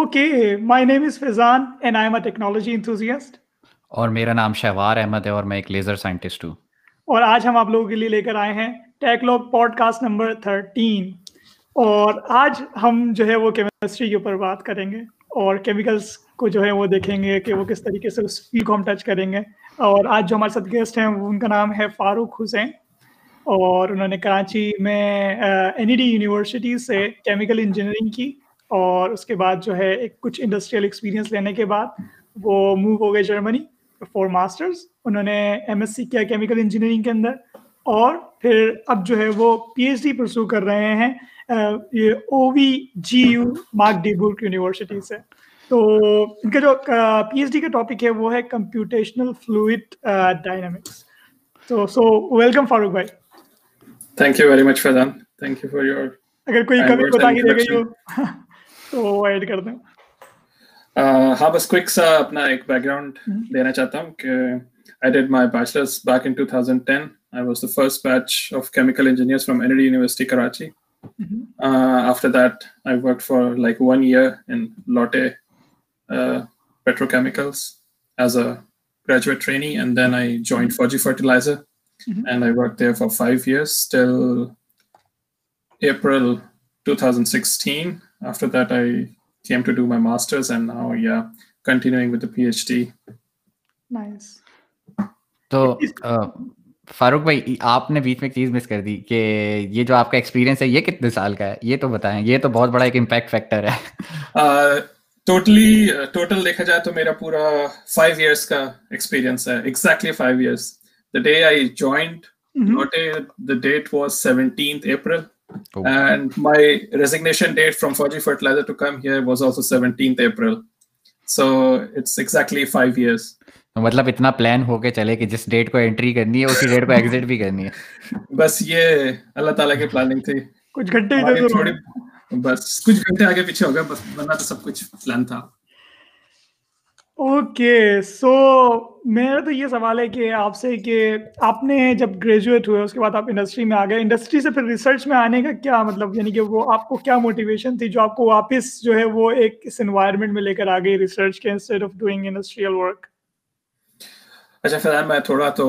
Okay, my name is Faizan and I am a technology enthusiast. اور میرا نام شہوار احمد ہے اور میں ایک لیزر سائنٹسٹ ہوں. اور آج ہم آپ لوگوں کے لیے لے کر آئے ہیں tech log podcast number 13. اور آج ہم جو ہے وہ کیمسٹری کے اوپر بات کریں گے اور کیمیکلس کو جو ہے وہ دیکھیں گے کہ وہ کس طریقے سے اس فیلڈ کو ہم ٹچ کریں گے. اور آج جو ہمارے ساتھ گیسٹ ہیں ان کا نام ہے فاروق حسین اور انہوں نے کراچی میں NED یونیورسٹی سے کیمیکل انجینئرنگ کی اور اس کے بعد جو ہے ایک کچھ انڈسٹریل ایکسپیرینس لینے کے بعد وہ موو ہو گئے جرمنی فور ماسٹرز. انہوں نے MSc کیا کیمیکل انجینئرنگ کے اندر اور پھر اب جو ہے وہ PhD پرسو کر رہے ہیں یہ OVGU Magdeburg university سے. تو ان کا جو PhD کا ٹاپک ہے وہ ہے computational fluid dynamics. So welcome Farooq بھائی. Thank you very much Faizan. Thank you for your اگر کوئی کمی بتا ہی رہ گئی ہو تو ایڈ کر دیں. ہاں بس کوئک سا اپنا ایک بیک گراؤنڈ دینا چاہتا ہوں کہ I did my bachelor's back in 2010. I was the first batch of chemical engineers from NED University, Karachi. After that, I worked for like 1 year in Lotte Petrochemicals as a graduate trainee, and then I joined Fauji Fertilizer, and I worked there for 5 years till April 2016. After that, I came to do my master's, and now, yeah, continuing with the PhD. Nice. تو فاروق بھائی آپ نے بیچ میں ایک چیز مس کر دی کہ یہ جو آپ کا ایکسپیرینس ہے یہ کتنے سال کا ہے یہ تو بتائیں. یہ تو بہت بڑا ایک امپیکٹ فیکٹر ہے. ٹوٹل دیکھا جائے تو میرا پورا 5 years کا ایکسپیرینس ہے. Exactly 5 years. The day I joined, the date was 17th April, and my resignation date from Fauji Fertilizer to come here was also 17th April. So it's exactly 5 years. مطلب اتنا plan ہو کے چلے کہ جس date کو entry کرنی ہے اسی ڈیٹ کو ایگزٹ بھی کرنی ہے. بس یہ اللہ تعالیٰ کی پلاننگ تھی. کچھ گھنٹے بس کچھ گھنٹے آگے پیچھے ہو گئے بس ورنہ تو سب کچھ پلان تھا. اوکے سو میرا تو یہ سوال ہے کہ آپ سے کہ آپ نے جب گریجویٹ ہوئے اس کے بعد آپ انڈسٹری میں آ گئے. انڈسٹری سے پھر ریسرچ میں آنے کا کیا مطلب یعنی کہ وہ آپ کو کیا موٹیویشن تھی جو آپ کو واپس جو ہے وہ ایک اس انوائرمنٹ میں لے کر آ گئی ریسرچ کے instead of doing industrial work? اچھا فیضان میں تھوڑا تو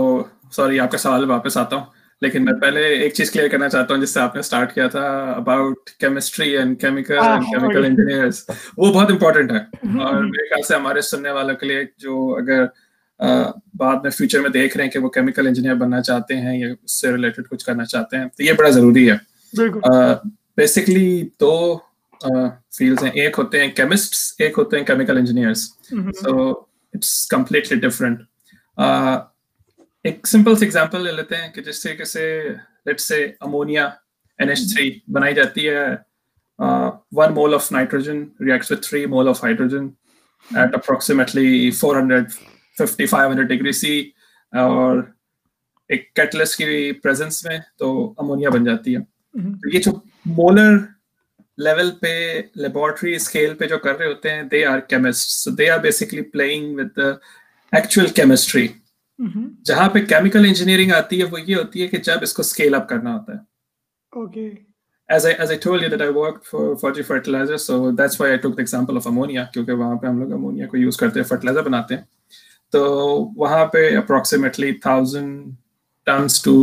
سوری آپ کا سوال واپس آتا ہوں لیکن میں پہلے ایک چیز کلیئر کرنا چاہتا ہوں جس سے آپ نے اسٹارٹ کیا تھا about chemistry and chemical engineers. وہ بہت امپورٹنٹ ہے اور میرے خیال سے ہمارے سننے والوں کے لیے جو اگر بعد میں فیوچر میں دیکھ رہے ہیں کہ وہ کیمیکل انجینئر بننا چاہتے ہیں یا اس سے ریلیٹڈ کچھ کرنا چاہتے ہیں تو یہ بڑا ضروری ہے. بیسکلی 2 fields ہیں. ایک ہوتے ہیں کیمسٹس ایک ہوتے ہیں chemical engineers. So it's completely different. ایک سمپل سے ایگزامپل لے لیتے ہیں کہ جس طریقے سے لیٹس سے امونیا NH3 بنائی جاتی ہے. 1 mole of nitrogen reacts with 3 mole of hydrogen at approximately 450-500 degree C اور ایک کیٹلسٹ کی پریزنس میں تو امونیا بن جاتی ہے. یہ جو مولر لیول پہ لیبورٹری اسکیل پہ جو کر رہے ہوتے ہیں they are chemists. They are basically playing with the actual chemistry. جہاں پہ کیمیکل انجینئرنگ آتی ہے وہ یہ ہوتی ہے کہ جب اس کو اسکیل اپ کرنا ہوتا ہے. Okay as I told you that I worked for Fauji Fertilizer, so that's why I took the example of ammonia کیونکہ وہاں پہ ہم لوگ امونیا کو یوز کرتے ہیں فرٹیلائزر بناتے ہیں. تو وہاں پہ approximately 1,000 to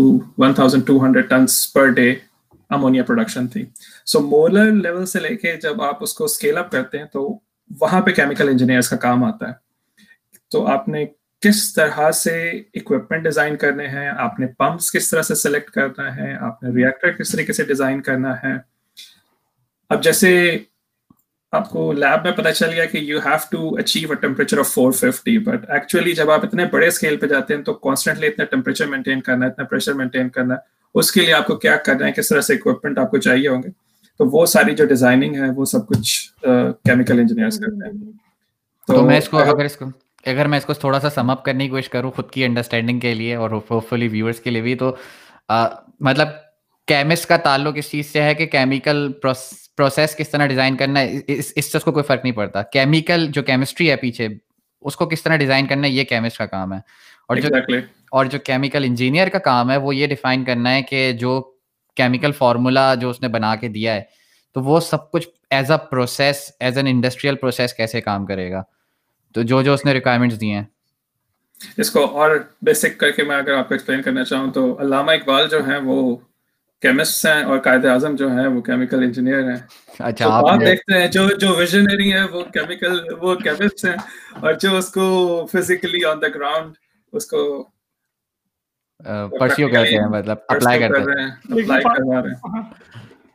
1,200 tons per day ammonia production تھی. سو مولر لیول سے لے کے جب آپ اس کو اسکیل اپ کرتے ہیں تو وہاں پہ کیمیکل انجینئرس کا کام آتا ہے. تو آپ نے کس طرح سے اکوپمنٹ ڈیزائن کرنے ہیں, آپ نے پمپس کس طرح سے سلیکٹ کرنا ہے, آپ نے ریئیکٹر کس طریقے سے ڈیزائن کرنا ہے. اب جیسے آپ کو لیب میں پتہ چل گیا کہ you have to achieve a temperature of 450 but actually جب آپ اتنے بڑے اسکیل پہ جاتے ہیں تو کانسٹنٹلی اتنا ٹمپریچر مینٹین کرنا ہے اتنا پریشر مینٹین کرنا ہے. اس کے لیے آپ کو کیا کرنا ہے, کس طرح سے اکوپمنٹ آپ کو چاہیے ہوں گے. تو وہ ساری جو ڈیزائننگ ہے وہ سب کچھ کیمیکل انجینئرس کرتے ہیں. تو میں اس کو تھوڑا سا سم اپ کرنے کی کوشش کروں خود کی انڈرسٹینڈنگ کے لیے اور ہوپ فلی ویورز کے لیے بھی, تو مطلب کیمسٹ کا تعلق اس چیز سے ہے کہ کیمیکل پروسیس کس طرح ڈیزائن کرنا ہے اس سے اس کو کوئی فرق نہیں پڑتا. کیمیکل جو کیمسٹری ہے پیچھے اس کو کس طرح ڈیزائن کرنا ہے یہ کیمسٹ کا کام ہے. اور جو کیمیکل انجینئر کا کام ہے وہ یہ ڈیفائن کرنا ہے کہ جو کیمیکل فارمولا جو اس نے بنا کے دیا ہے تو وہ سب کچھ as a process as an industrial process کیسے کام کرے گا. تو جو جو اس نے ریکوائرمنٹس دی ہیں اس کو اور بیسک کر کے میں اگر آپ کو ایکسپلین کرنا چاہوں تو علامہ اقبال جو ہیں وہ کیمسٹ ہیں اور قائد اعظم جو ہیں وہ کیمیکل انجینئر ہیں. اچھا آپ دیکھتے ہیں جو ویژنری ہیں وہ کیمیکل وہ کیمسٹ ہیں اور جو اس کو فزیکلی آن دا گراؤنڈ اس کو پرسیو کرتے ہیں مطلب اپلائی کرتے ہیں اپلائی کروا رہے ہیں.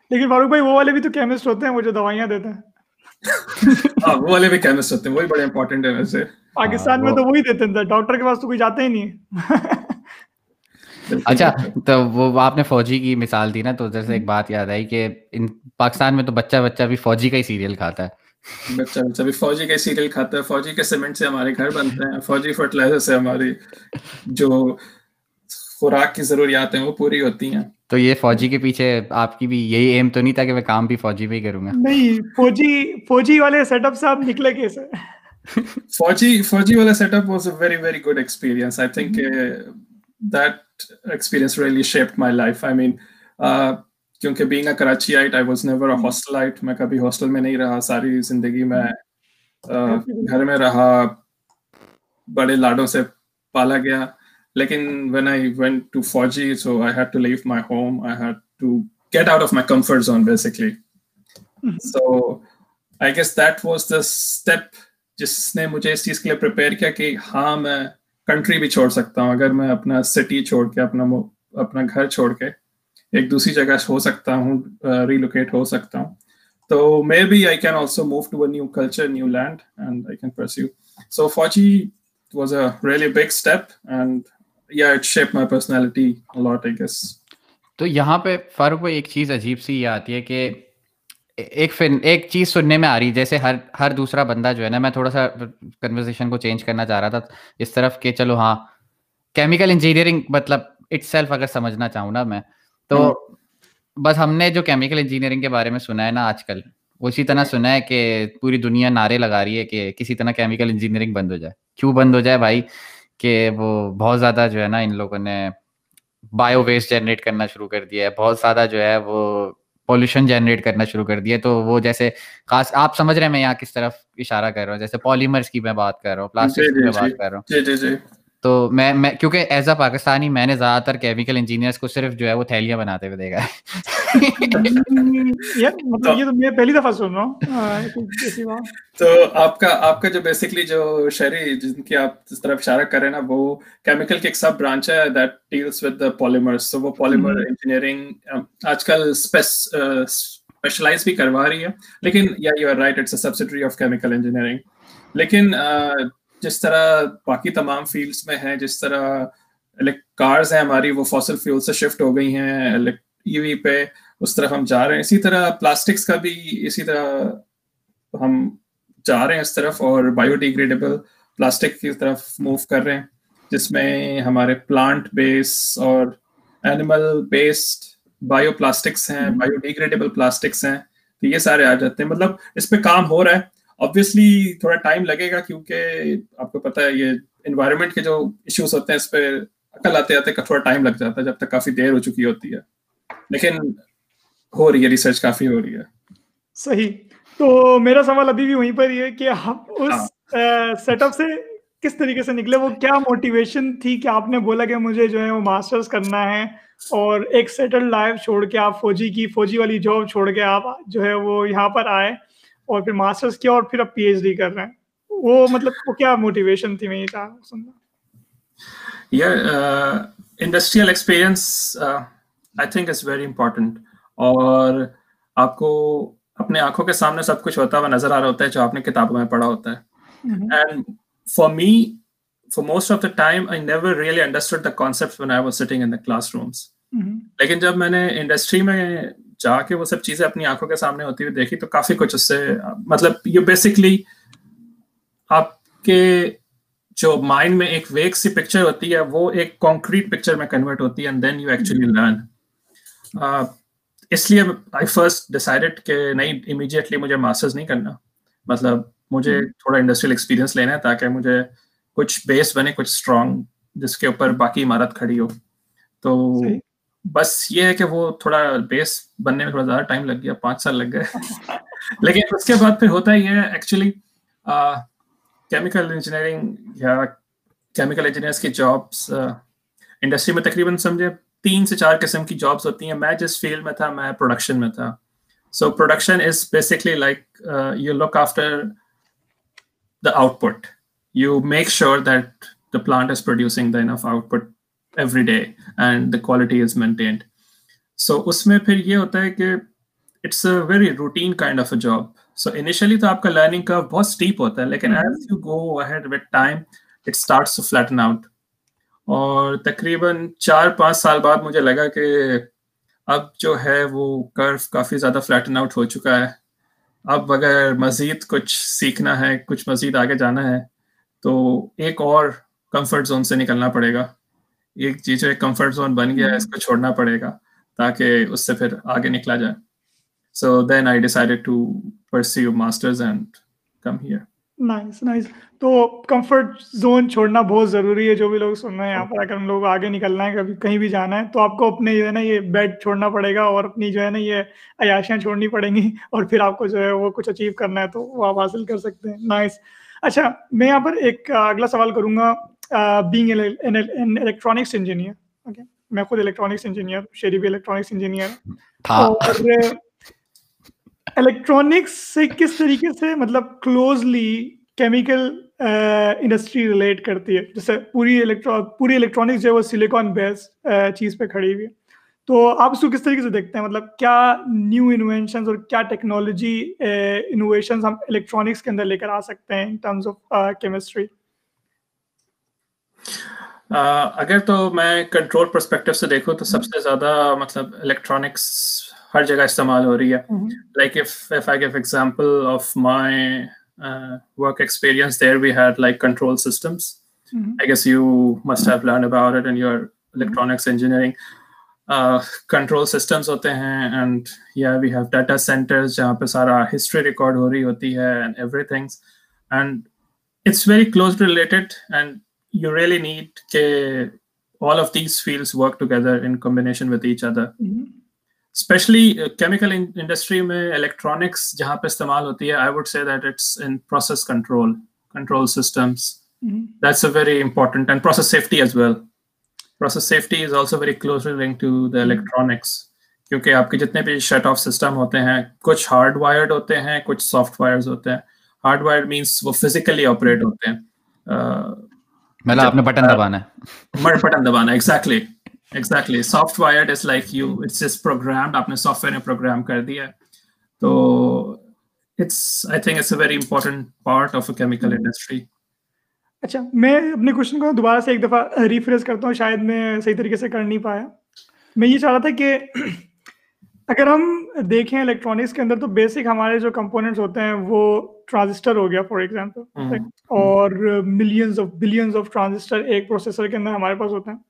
لیکن فاروق بھائی وہ والے بھی تو کیمسٹ ہوتے ہیں وہ جو دوائیاں دیتے ہیں. ہاں وہ والے بھی کیمسٹ ہوتے ہیں وہی بڑے امپورٹنٹ ہیں ویسے پاکستان میں تو وہی دیتے ہیں ڈاکٹر کے پاس تو کوئی جاتا ہی نہیں. اچھا تو وہ آپ نے فوجی کی مثال دی نا تو ادھر سے ایک بات یاد آئی کہ پاکستان میں تو بچہ بھی فوجی کا ہی سیریل کھاتا ہے. بچہ بھی فوجی کا ہی سیریل کھاتا ہے. فوجی کے سیمنٹ سے ہمارے گھر بنتے ہیں. فوجی فرٹیلائزر سے ہماری جو خوراک کی ضروریات ہیں وہ پوری ہوتی ہیں. تو یہ فوجی کے پیچھے آپ کی بھی یہی ایم تو نہیں تھا کہ میں کام بھی فوجی میں ہی کروں گا؟ نہیں فوجی والے سیٹ اپ سے آپ نکلے کیسے؟ فوجی والا set up was a very very good experience. I think that experience really shaped my life. I mean کیونکہ being a Karachiite I was never a hostelite. میں کبھی ہاسٹل میں نہیں رہا. ساری زندگی میں گھر میں رہا. بڑے لاڈوں سے پالا گیا. Like when I went to Fauji, so I had to leave my home. I had to get out of my comfort zone, basically. Mm-hmm. So I guess that was the step jisne mujhe is cheez ke liye prepare kiya ki ha main country bhi chhod sakta hu. Agar main apna city chhod ke apna ghar chhod ke ek dusri jagah ho sakta hu, relocate ho sakta hu. So maybe I can also move to a new culture, new land, and I can pursue. So Fauji was a really big step and yeah, it shaped my personality a lot, I guess. تو یہاں پہ فاروق بھائی ایک چیز عجیب سی یہ آتی ہے کہ ایک چیز سننے میں آ رہی جیسے ہر دوسرا بندہ جو ہے نا میں تھوڑا سا کنورسیشن کو چینج کرنا چاہ رہا تھا اس طرف کہ چلو ہاں کیمیکل انجینئرنگ مطلب اٹ سیلف اگر سمجھنا چاہوں نا میں تو بس ہم نے جو کیمیکل انجینئرنگ کے بارے میں سنا ہے نا آج کل اسی طرح سنا ہے کہ پوری دنیا نعرے لگا رہی ہے کہ کسی طرح کیمیکل انجینئرنگ بند ہو جائے. کیوں بند ہو جائے بھائی؟ کہ وہ بہت زیادہ جو ہے نا ان لوگوں نے بایو ویسٹ جنریٹ کرنا شروع کر دیا ہے. بہت زیادہ جو ہے وہ پولوشن جنریٹ کرنا شروع کر دیا. تو وہ جیسے خاص آپ سمجھ رہے ہیں میں یہاں کس طرف اشارہ کر رہا ہوں جیسے پالیمرز کی میں بات کر رہا ہوں پلاسٹک کی میں بات کر رہا ہوں. تو میں کیونکہ ایز اے پاکستانی میں نے زیادہ تر کیمیکل انجینئرز کو صرف جو ہے وہ تھیلیاں بناتے ہوئے دیکھا ہے. مطلب یہ تو میں پہلی دفعہ سن رہا ہوں. تو آپ کا جو بیسکلی جو شہری جن کی آپ اس طرف اشارہ کر رہے ہیں نا وہ کیمیکل کی ایک سب برانچ ہے that deals with the polymers. So وہ پالیمر انجینئرنگ آج کل اسپیشلائز بھی کروا رہی ہے. لیکن یا you are right it's a subsidiary of chemical engineering. لیکن جس طرح باقی تمام فیلڈس میں ہیں جس طرح کارز ہیں ہماری وہ فاسل فیول سے شفٹ ہو گئی ہیں ای وی پہ اس طرف ہم جا رہے ہیں. اسی طرح پلاسٹکس کا بھی اسی طرح ہم جا رہے ہیں اس طرف اور بایو ڈیگریڈیبل پلاسٹک کی طرف موو کر رہے ہیں جس میں ہمارے پلانٹ بیس اور اینیمل بیسڈ بایو پلاسٹکس ہیں بایو ڈیگریڈیبل پلاسٹکس ہیں. تو یہ سارے آ جاتے ہیں. مطلب اس پہ کام ہو رہا ہے. Obviously تھوڑا ٹائم لگے گا کیونکہ آپ کو پتہ ہے یہ انوائرمنٹ کے جو ایشوز ہوتے ہیں اس پہ عقل آتے آتے تھوڑا ٹائم لگ جاتا ہے جب تک کافی دیر ہو چکی ہوتی ہے. لیکن ہو رہی ہے ریسرچ کافی ہو رہی ہے. صحیح. تو میرا سوال ابھی بھی وہیں پر یہ ہے کہ آپ اس سیٹ اپ سے کس طریقے سے نکلے؟ وہ کیا موٹیویشن تھی کہ آپ نے بولا کہ مجھے جو ہے وہ ماسٹرز کرنا ہے اور ایک سیٹل لائف چھوڑ کے آپ فوجی والی جاب چھوڑ کے آپ جو ہے وہ یہاں پر آئے اور پھر ماسٹرز کیا اور پھر اب پی ایچ ڈی کر رہے ہیں؟ وہ مطلب وہ کیا موٹیویشن تھی؟ میں یہ چاہ سننا یار industrial experience I think is very important. اور آپ کو اپنے آنکھوں کے سامنے سب کچھ ہوتا ہوا نظر آ رہا ہوتا ہے جو آپ نے کتابوں میں پڑھا ہوتا ہے. And for me for most of the time I never really understood the concept when I was sitting in the classrooms. لیکن جب میں نے انڈسٹری میں جا کے وہ سب چیزیں اپنی آنکھوں کے سامنے ہوتی ہوئی دیکھی تو کافی کچھ اس سے مطلب یہ بیسکلی آپ کے جو مائنڈ میں ایک ویگ سی پکچر ہوتی ہے وہ ایک کانکریٹ پکچر میں کنورٹ ہوتی ہے and then you actually learn. اس لیے آئی فرسٹ ڈیسائڈیڈ کہ نہیں امیڈیٹلی مجھے ماسٹرز نہیں کرنا. مطلب مجھے تھوڑا انڈسٹریل ایکسپیرینس لینا ہے تاکہ مجھے کچھ بیس بنے کچھ اسٹرانگ جس کے اوپر باقی عمارت کھڑی ہو. تو بس یہ ہے کہ وہ تھوڑا بیس بننے میں تھوڑا زیادہ ٹائم لگ گیا. 5 سال لگ گئے لیکن اس کے بعد پھر ہوتا ہی ہے ایکچولی کیمیکل انجینئرنگ یا کیمیکل انجینئرس کی جابس انڈسٹری میں تقریباً سمجھے 3 سے 4 قسم کی جابس ہوتی ہیں. میں جس فیلڈ میں تھا میں پروڈکشن میں تھا. So production is basically like you look after the output, you make sure that the plant is producing the enough output every day and the quality is maintained. So usme phir ye hota hai ki it's a very routine kind of a job. So initially to aapka learning curve bahut steep hota hai, lekin as you go ahead with time it starts to flatten out. Aur takriban 4-5 saal baad mujhe laga ki ab jo hai wo curve kafi zyada flatten out ho chuka hai. اب اگر مزید کچھ سیکھنا ہے, کچھ مزید آگے جانا ہے تو ایک اور کمفرٹ زون سے نکلنا پڑے گا. ایک چیز جو ایک کمفرٹ زون بن گیا ہے اس کو چھوڑنا پڑے گا تاکہ اس سے پھر آگے نکلا جائے. So then I decided to pursue masters and come here. Nice nice. تو کمفرٹ زون چھوڑنا بہت ضروری ہے. جو بھی لوگ سن رہے ہیں یہاں پر, اگر ہم لوگ آگے نکلنا ہے, کبھی کہیں بھی جانا ہے, تو آپ کو اپنے جو ہے نا یہ بیڈ چھوڑنا پڑے گا اور اپنی جو ہے نا یہ عیاشیاں چھوڑنی پڑیں گی, اور پھر آپ کو جو ہے وہ کچھ اچیو کرنا ہے تو وہ آپ حاصل کر سکتے ہیں. نائس. اچھا, میں یہاں پر ایک اگلا سوال کروں گا. Being an electronics engineer, okay, میں خود الیکٹرانکس انجینئر, شہری بھی الیکٹرانکس انجینئر تھا, اور الیکٹرانکس سے کس طریقے سے مطلب کلوزلی کیمیکل انڈسٹری ریلیٹ کرتی ہے؟ جیسے پوری الیکٹرانکس جو ہے وہ سلیکون بیس چیز پہ کھڑی ہوئی ہے, تو آپ اس کو کس طریقے سے دیکھتے ہیں؟ مطلب کیا نیو انوینشنز اور کیا ٹیکنالوجی انوویشنز ہم الیکٹرانکس کے اندر لے کر آ سکتے ہیں ان ٹرمز آف کیمسٹری؟ اگر تو میں کنٹرول پرسپیکٹو سے دیکھوں تو سب سے زیادہ مطلب الیکٹرانکس ہر جگہ استعمال ہو رہی ہے. Like if I give example of my work experience, there we had like control systems. I guess you must have learned about it in your electronics engineering. Control systems hote hain, and yeah, we have data centers jahan pe sara history record ho rahi hoti hai and everything, and it's very closely related, and you really need ke all of these fields work together in combination with each other. Especially chemical industry mein electronics jahan pe istemal hoti hai, I would say that it's in process control systems. That's a very important, and process safety as well. Process safety is also very closely linked to the electronics, kyunki aapke jitne bhi shut off system hote hain, kuch hardwired hote hain, kuch softwires hote hain. Hardwired means wo physically operate hote hain, matlab aapne button dabana hai, button dabana. Exactly. Softwired is like you, it's just programmed, aapne software ne program kar diya. So it's, I think it's a very important part of a chemical industry. Acha, main apne question ko dobara se ek dafa rephrase karta hu, shayad main sahi tarike se kar nahi paya. Main ye chah raha tha ki agar hum dekhein electronics ke andar to basic hamare jo components hote hain wo transistor ho gaya for example, aur millions of billions of transistor ek processor ke andar hamare paas hote hain,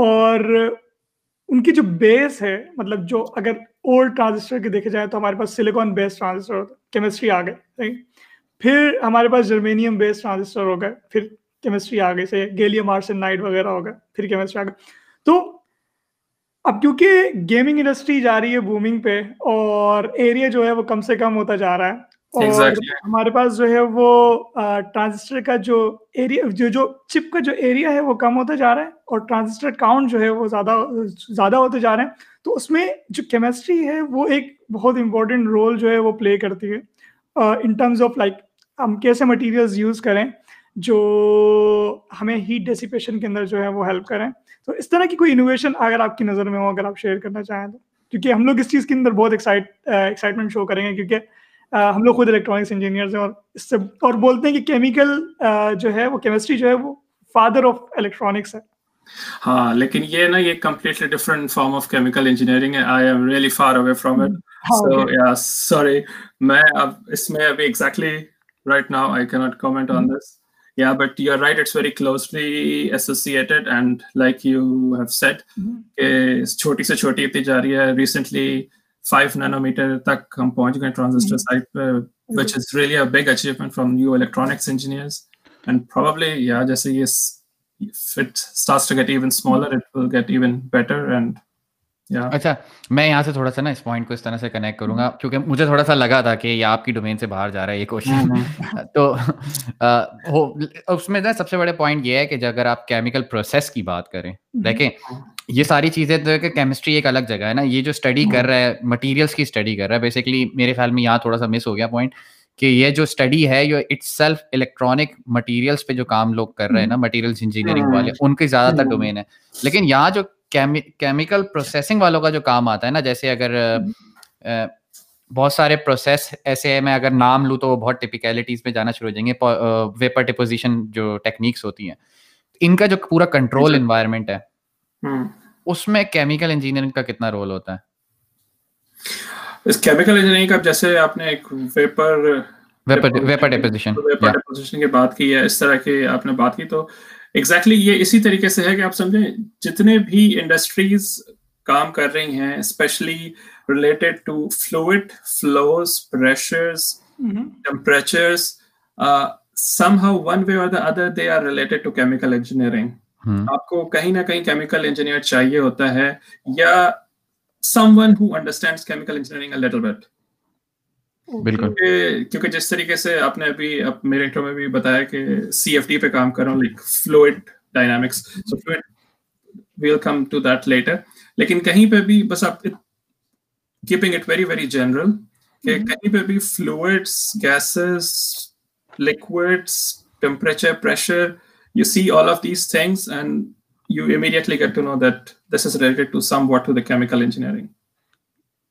اور ان کی جو بیس ہے مطلب جو اگر old transistor کے دیکھے جائے تو ہمارے پاس سلیکون بیس ٹرانزسٹر ہوتا ہے, کیمسٹری آ گئے. پھر ہمارے پاس جرمینیم بیس ٹرانزسٹر ہو گئے, پھر کیمسٹری آ گئی, سے گیلیم آرسینائڈ وغیرہ ہو گئے, پھر کیمسٹری آ گئی. تو اب کیونکہ گیمنگ انڈسٹری جا رہی ہے بومنگ پہ, اور ایریا جو ہے وہ کم سے کم ہوتا جا رہا ہے, اور ہمارے پاس جو ہے وہ ٹرانزسٹر کا جو ایریا, جو چپ کا جو ایریا ہے وہ کم ہوتا جا رہا ہے, اور ٹرانزسٹر کاؤنٹ جو ہے وہ زیادہ ہوتے جا رہے ہیں. تو اس میں جو کیمسٹری ہے وہ ایک بہت امپورٹنٹ رول جو ہے وہ پلے کرتی ہے ان ٹرمز آف لائک ہم کیسے مٹیریلز یوز کریں جو ہمیں ہیٹ ڈیسیپیشن کے اندر جو ہے وہ ہیلپ کریں. تو اس طرح کی کوئی انوویشن اگر آپ کی نظر میں ہو, اگر آپ شیئر کرنا چاہیں تو, کیونکہ ہم لوگ اس چیز کے اندر بہت ایکسائٹمنٹ شو کریں گے, کیونکہ ہم لوگ خود الیکٹرانکس انجینئرز ہیں, اور اس سے اور بولتے ہیں کہ کیمیکل جو ہے وہ کیمسٹری جو ہے وہ فادر آف الیکٹرانکس ہے. ہاں, لیکن یہ نا یہ completely different form of chemical engineering ہے. I am really far away from it, so yeah sorry, میں اب اس میں ابھی ایگزیکٹلی رائٹ ناؤ آئی کی not comment on this. Yeah but you are right, it's very closely associated, and like you have said کہ چھوٹی سے چھوٹی ہوتی جا رہی ہے. ریسنٹلی 5 nanometer تک ہم پہنچ گئے ٹرانزسٹر سائٹ پہ, which is really a big achievement from new electronics engineers, and probably yeah, جیسے یہ if it starts to get even smaller it will get even better, and اچھا میں یہاں سے تھوڑا سا نا اس پوائنٹ کو اس طرح سے کنیکٹ کروں گا کیونکہ مجھے تھوڑا سا لگا تھا کہ یہ آپ کی ڈومین سے باہر جا رہا ہے یہ کوشچن. تو اس میں نا سب سے بڑے پوائنٹ یہ ہے کہ اگر آپ کیمیکل پروسیس کی بات کریں, دیکھیں یہ ساری چیزیں تو کہ کیمسٹری ایک الگ جگہ ہے نا, یہ جو اسٹڈی کر رہا ہے مٹیریلس کی اسٹڈی کر رہا ہے بیسکلی میرے خیال میں یہاں تھوڑا سا مس ہو گیا پوائنٹ کہ یہ جو اسٹڈی ہے یہ اٹ سیلف الیکٹرانک مٹیریلس پہ جو کام لوگ کر رہے ہیں نا مٹیریلس انجینئرنگ والے ان کی زیادہ تر ڈومین ہے, لیکن یہاں جو کیمیکل پروسیسنگ والوں کا جو کام آتا ہے نا جیسے اگر بہت سارے پروسیس ایسے ہیں, میں اگر نام لوں تو بہت ٹپیکیلٹیز میں جانا شروع ہو جائیں گے, ویپر ڈپوزیشن جو ٹیکنیکس ہوتی ہیں ان کا جو پورا کنٹرول انوائرمنٹ ہے اس میں کیمیکل انجینئرنگ کا کتنا رول ہوتا ہے؟ اس کیمیکل انجینئرنگ کا جیسے آپ نے ایک ویپر ڈپوزیشن کی بات کی ہے, اس طرح کی آپ نے بات کی, تو ایگزیکٹلی یہ اسی طریقے سے ہے کہ آپ سمجھیں جتنے بھی انڈسٹریز کام کر رہی ہیں especially related to fluid flows pressures temperatures somehow one way اور the other they are related to chemical engineering. آپ کو کہیں نہ کہیں کیمیکل انجینئر چاہیے ہوتا ہے یا someone who understands chemical engineering a little bit. بالکل, کیونکہ جس طریقے سے آپ نے ابھی میرے انٹرو میں بھی بتایا کہ سی ایف ڈی پہ کام کر رہا ہوں like fluid dynamics, so fluid we will come to that later, لیکن کہیں پہ بھی بس آپ keeping it very very general کہ کہیں پہ بھی fluids gases liquids temperature pressure you see all of these things and you immediately get to know that this is related to somewhat to the chemical engineering.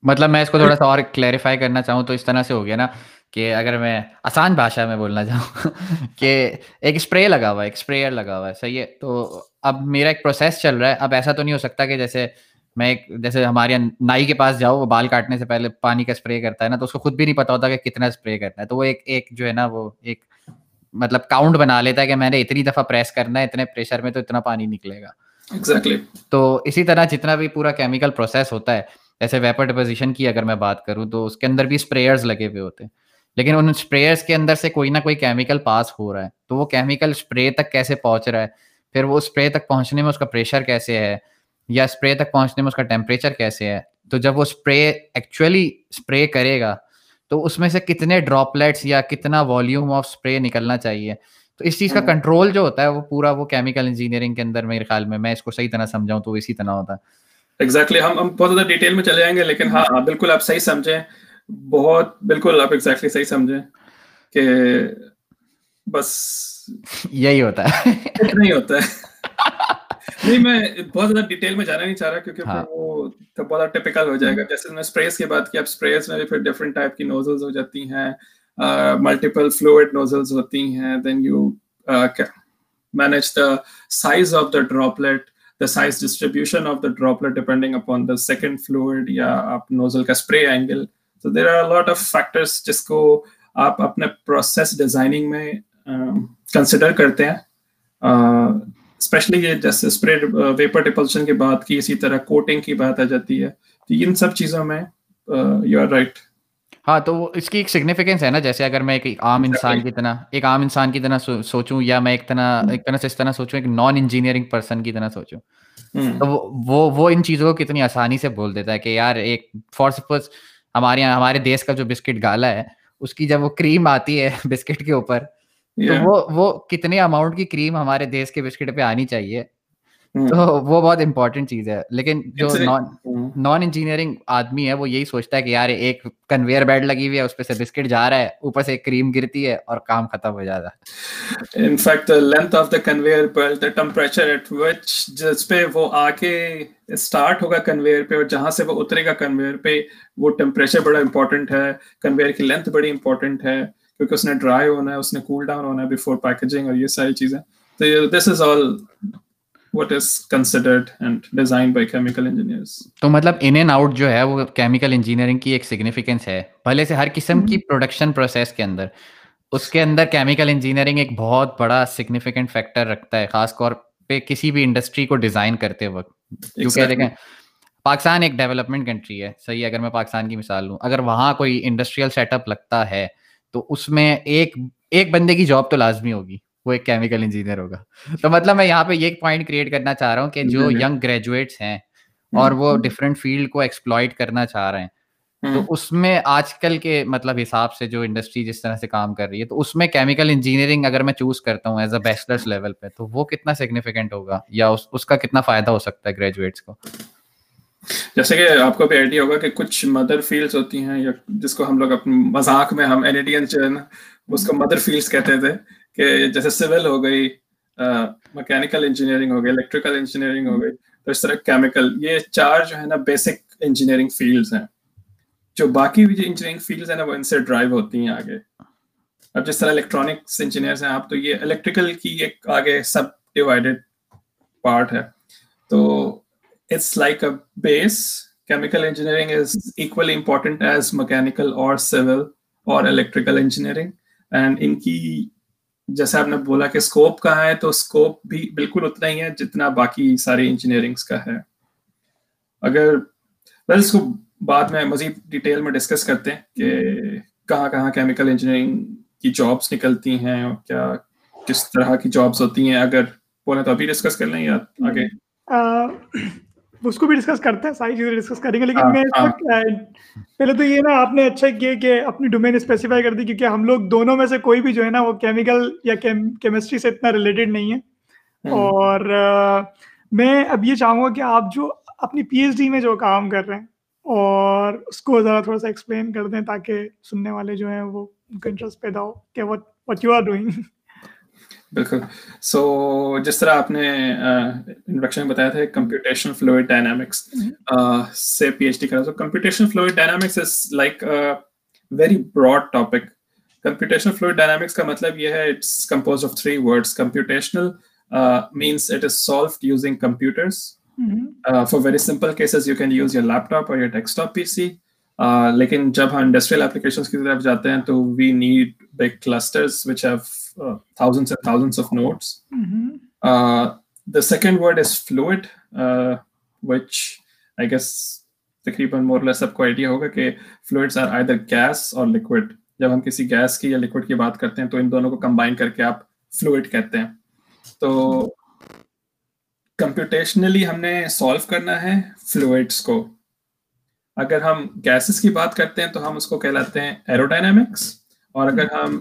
مطلب میں اس کو تھوڑا سا اور کلیریفائی کرنا چاہوں تو اس طرح سے ہو گیا نا کہ اگر میں آسان بھاشا میں بولنا چاہوں کہ ایک اسپرے لگا ہوا ہے, ایک اسپریئر لگا ہوا ہے, صحیح ہے, تو اب میرا ایک پروسیس چل رہا ہے. اب ایسا تو نہیں ہو سکتا کہ جیسے میں جیسے ہمارے نائی کے پاس جاؤ وہ بال کاٹنے سے پہلے پانی کا اسپرے کرتا ہے نا, تو اس کو خود بھی نہیں پتا ہوتا کہ کتنا اسپرے کرنا ہے, تو وہ ایک جو ہے نا وہ ایک مطلب کاؤنٹ بنا لیتا ہے کہ میں نے اتنی دفعہ پریس کرنا ہے اتنے پریشر میں تو اتنا پانی نکلے گا. ایگزیکٹلی, تو اسی طرح جتنا بھی پورا کیمیکل پروسیس ہوتا ہے جیسے ویپر ڈپوزیشن کی اگر میں بات کروں تو اس کے اندر بھی اسپریئرز لگے ہوئے ہوتے ہیں, لیکن ان اسپریئرز کے اندر سے کوئی نہ کوئی کیمیکل پاس ہو رہا ہے, تو وہ کیمیکل اسپرے تک کیسے پہنچ رہا ہے, پھر وہ اسپرے تک پہنچنے میں اس کا پریشر کیسے ہے یا اسپرے تک پہنچنے میں اس کا ٹیمپریچر کیسے ہے, تو جب وہ اسپرے ایکچولی اسپرے کرے گا تو اس میں سے کتنے ڈراپلیٹس یا کتنا والیوم آف اسپرے نکلنا چاہیے, تو اس چیز کا کنٹرول جو ہوتا ہے وہ پورا وہ کیمیکل انجینئرنگ کے اندر میرے خیال میں اس کو صحیح طرح سمجھاؤں تو اسی طرح ہوتا ہے. ایگزیکٹلی, ہم بہت زیادہ ڈیٹیل میں چلے جائیں گے, لیکن ہاں بالکل آپ صحیح سمجھیں, بہت بالکل آپ ایگزیکٹلی صحیح سمجھیں کہ بس یہی ہوتا ہے, اتنا ہی ہوتا ہے. نہیں, میں بہت زیادہ ڈیٹیل میں جانا نہیں چاہ رہا کیونکہ وہ بہت ٹپیکل ہو جائے گا. جیسے میں نے اسپریز کی بات کی, اب اسپریز میں بھی پھر ڈفرینٹ ٹائپ کی نوزلز ہو جاتی ہیں, ملٹیپل فلوئڈ نوزلز ہوتی ہیں, then you manage the size of the droplet, the size distribution of the droplet depending upon the second fluid ya aap nozzle ka spray angle, so there are a lot of factors jisko aap apne process designing mein consider karte hain, especially ye jaise spray vapor deposition ki baat ki, isi tarah coating ki baat aa jati hai, to in sab cheezon mein you are right. ہاں, تو اس کی ایک significance ہے نا, جیسے اگر میں ایک عام انسان کی طرح سوچوں یا میں ایک طرح سے اس طرح سوچوں, ایک نان انجینئرنگ پرسن کی طرح سوچوں, تو وہ ان چیزوں کو کتنی آسانی سے بول دیتا ہے کہ یار ایک فار سپوز ہمارے دیش کا جو بسکٹ گالا ہے اس کی جب وہ کریم آتی ہے بسکٹ کے اوپر, تو وہ کتنے اماؤنٹ کی کریم ہمارے دیش کے بسکٹ پہ آنی چاہیے, تو وہ بہت امپورٹنٹ چیز ہے. لیکن جو نان انجینئرنگ آدمی ہے وہ یہی سوچتا ہے کہ یار ایک کنویئر بیلٹ لگی ہوئی ہے, اس پہ سے بسکٹ جا رہا ہے, اوپر سے کریم گرتی ہے اور کام ختم ہو جاتا ہے. In fact the length of the conveyor belt, the temperature at which جس پہ وہ آ کے اسٹارٹ ہوگا کنویئر پہ اور جہاں سے وہ اترے گا کنویئر پہ, وہ ٹیمپریچر بڑا امپورٹنٹ ہے, کنویئر کی لینتھ بڑی امپورٹنٹ ہے کیونکہ اس نے ڈرائی ہونا ہے, اس نے کول ڈاؤن ہونا ہے بیفور پیکیجنگ, اور یہ ساری چیزیں, تو دس از آل what is considered and designed by chemical engineers. تو مطلب in and out جو ہے وہ chemical engineering کی ایک significance ہے, بھلے سے ہر قسم کی production process کے اندر, اس کے اندر chemical engineering ایک بہت بڑا significant factor رکھتا ہے, خاص طور پہ کسی بھی industry کو design کرتے وقت. کیونکہ دیکھیں پاکستان ایک development country ہے, صحیح, اگر میں پاکستان کی مثال لوں, اگر وہاں کوئی industrial setup لگتا ہے تو اس میں ایک بندے کی job تو لازمی ہوگی, وہ ایک کیمیکل انجینئر ہوگا. تو مطلب میں یہاں پہ یہ پوائنٹ کریٹ کرنا چاہ رہا ہوں کہ جو ینگ گریجویٹس ہیں اور وہ ڈفرینٹ فیلڈ کو ایکسپلوئٹ کرنا چاہ رہے ہیں. تو اس میں آج کل کے مطلب حساب سے جو انڈسٹری جس طرح سے کام کر رہی ہے, تو اس میں کیمیکل انجینئرنگ اگر میں چوز کرتا ہوں ایز اے بیچلرس لیول پہ, تو وہ کتنا سگنیفیکینٹ ہوگا یا اس کا کتنا فائدہ ہو سکتا ہے گریجویٹس کو؟ جیسے کہ آپ کو بھی آئیڈیا ہوگا کہ کچھ مدر فیلڈز ہوتی ہیں, یا جس کو ہم لوگ اپنے مذاق میں ہم NED جو ہے نا اس کو مدر فیلڈز کہتے تھے, کہ جیسے سول ہو گئی, میکینیکل انجینئرنگ ہو گئی, الیکٹریکل انجینئرنگ ہو گئی, تو اس طرح کیمیکل, یہ چار جو ہے نا بیسک انجینئرنگ فیلڈز ہیں. جو باقی بھی جو انجینئرنگ فیلڈز ہیں نا وہ ان سے ڈرائیو ہوتی ہیں آگے. اب جس طرح الیکٹرانکس انجینئرز ہیں آپ, تو یہ الیکٹریکل کی ایک آگے سب ڈیوائڈیڈ پارٹ ہے. تو it's like a base, chemical engineering is equally important as mechanical or civil or electrical engineering, and ان کی جیسے آپ نے بولا کہ scope کہاں ہے, تو scope بھی بالکل اتنا ہی ہے جتنا باقی ساری انجینئرنگس کا ہے. اگر اس کو بعد میں مزید ڈیٹیل میں ڈسکس کرتے ہیں کہ کہاں کہاں کیمیکل انجینئرنگ کی جابس نکلتی ہیں اور کیا کس طرح کی جابس ہوتی ہیں. اگر بولیں تو ابھی ڈسکس کر لیں یا آگے؟ اس کو بھی ڈسکس کرتے ہیں, ساری چیزیں ڈسکس کریں گے, لیکن میں پہلے تو یہ نا آپ نے اچھا کیا کہ اپنی ڈومین اسپیسیفائی کر دی, کیونکہ ہم لوگ دونوں میں سے کوئی بھی جو ہے نا وہ کیمیکل یا کیمسٹری سے اتنا ریلیٹڈ نہیں ہے. اور میں اب یہ چاہوں گا کہ آپ جو اپنی PhD میں جو کام کر رہے ہیں اور اس کو ذرا تھوڑا سا ایکسپلین کر دیں تاکہ سننے والے جو ہیں وہ ان کا انٹرسٹ پیدا ہو کہ what you are doing. بالکل. سو جس طرح آپ نے انٹروڈکشن میں بتایا تھا کمپیوٹیشنل فلوئڈ ڈائنامکس سے PhD کرا. So computational fluid dynamics is like very broad topic. Computational fluid dynamics کا مطلب یہ ہے, it's compose of 3 words. Computational means it is solved using computers. For very simple cases you can use your laptop اور your desktop PC. لیکن جب ہم industrial applications کی طرف جاتے ہیں تو we need big clusters which have thousands and thousands of nodes. The second word is fluid, which I guess takriban more or less sab ko idea hoga ke fluids are either gas or liquid. Jab hum kisi gas ki ya liquid ki baat karte hain to in dono ko combine karke aap fluid kehte hain. To computationally humne solve karna hai fluids ko. Agar hum gases ki baat karte hain to hum usko kehlate hain aerodynamics, aur agar hum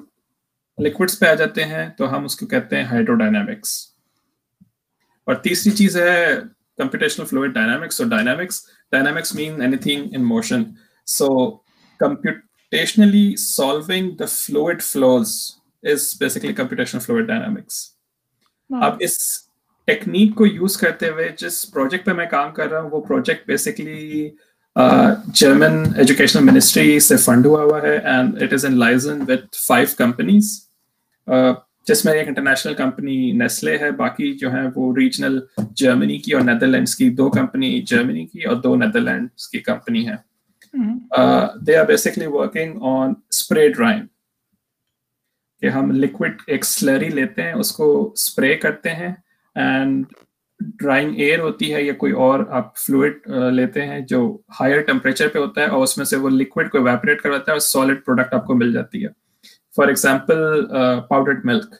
liquids پہ آ جاتے ہیں تو ہم اس کو کہتے ہیں hydro dynamics. اور تیسری چیز ہے کمپیوٹیشنل فلوئڈ ڈائنامکس. اور dynamics mean anything in motion. So computationally solving the fluid flows is basically computational fluid dynamics. اب اس ٹیکنیک کو یوز کرتے ہوئے جس پروجیکٹ پہ میں کام کر رہا ہوں, وہ project basically German Educational Ministry سے فنڈ ہوا ہوا ہے, and it is in liaison with 5 companies. جس میں ایک انٹرنیشنل کمپنی نیسلے ہے, باقی جو ہیں وہ ریجنل جرمنی کی اور نیدرلینڈس کی 2 کمپنی جرمنی کی اور 2 نیدرلینڈس کی کمپنی ہیں. They are basically working on spray drying, کہ ہم لکوڈ ایک slurry لیتے ہیں, اس کو spray کرتے ہیں, and ڈرائنگ ایئر ہوتی ہے یا کوئی اور آپ فلوئڈ لیتے ہیں جو ہائر ٹمپریچر پہ ہوتا ہے, اور اس میں سے وہ لکوڈ کو ایویپوریٹ کرواتا ہے اور سالڈ پروڈکٹ آپ کو مل جاتی ہے. فار ایگزامپل پاؤڈرڈ ملک,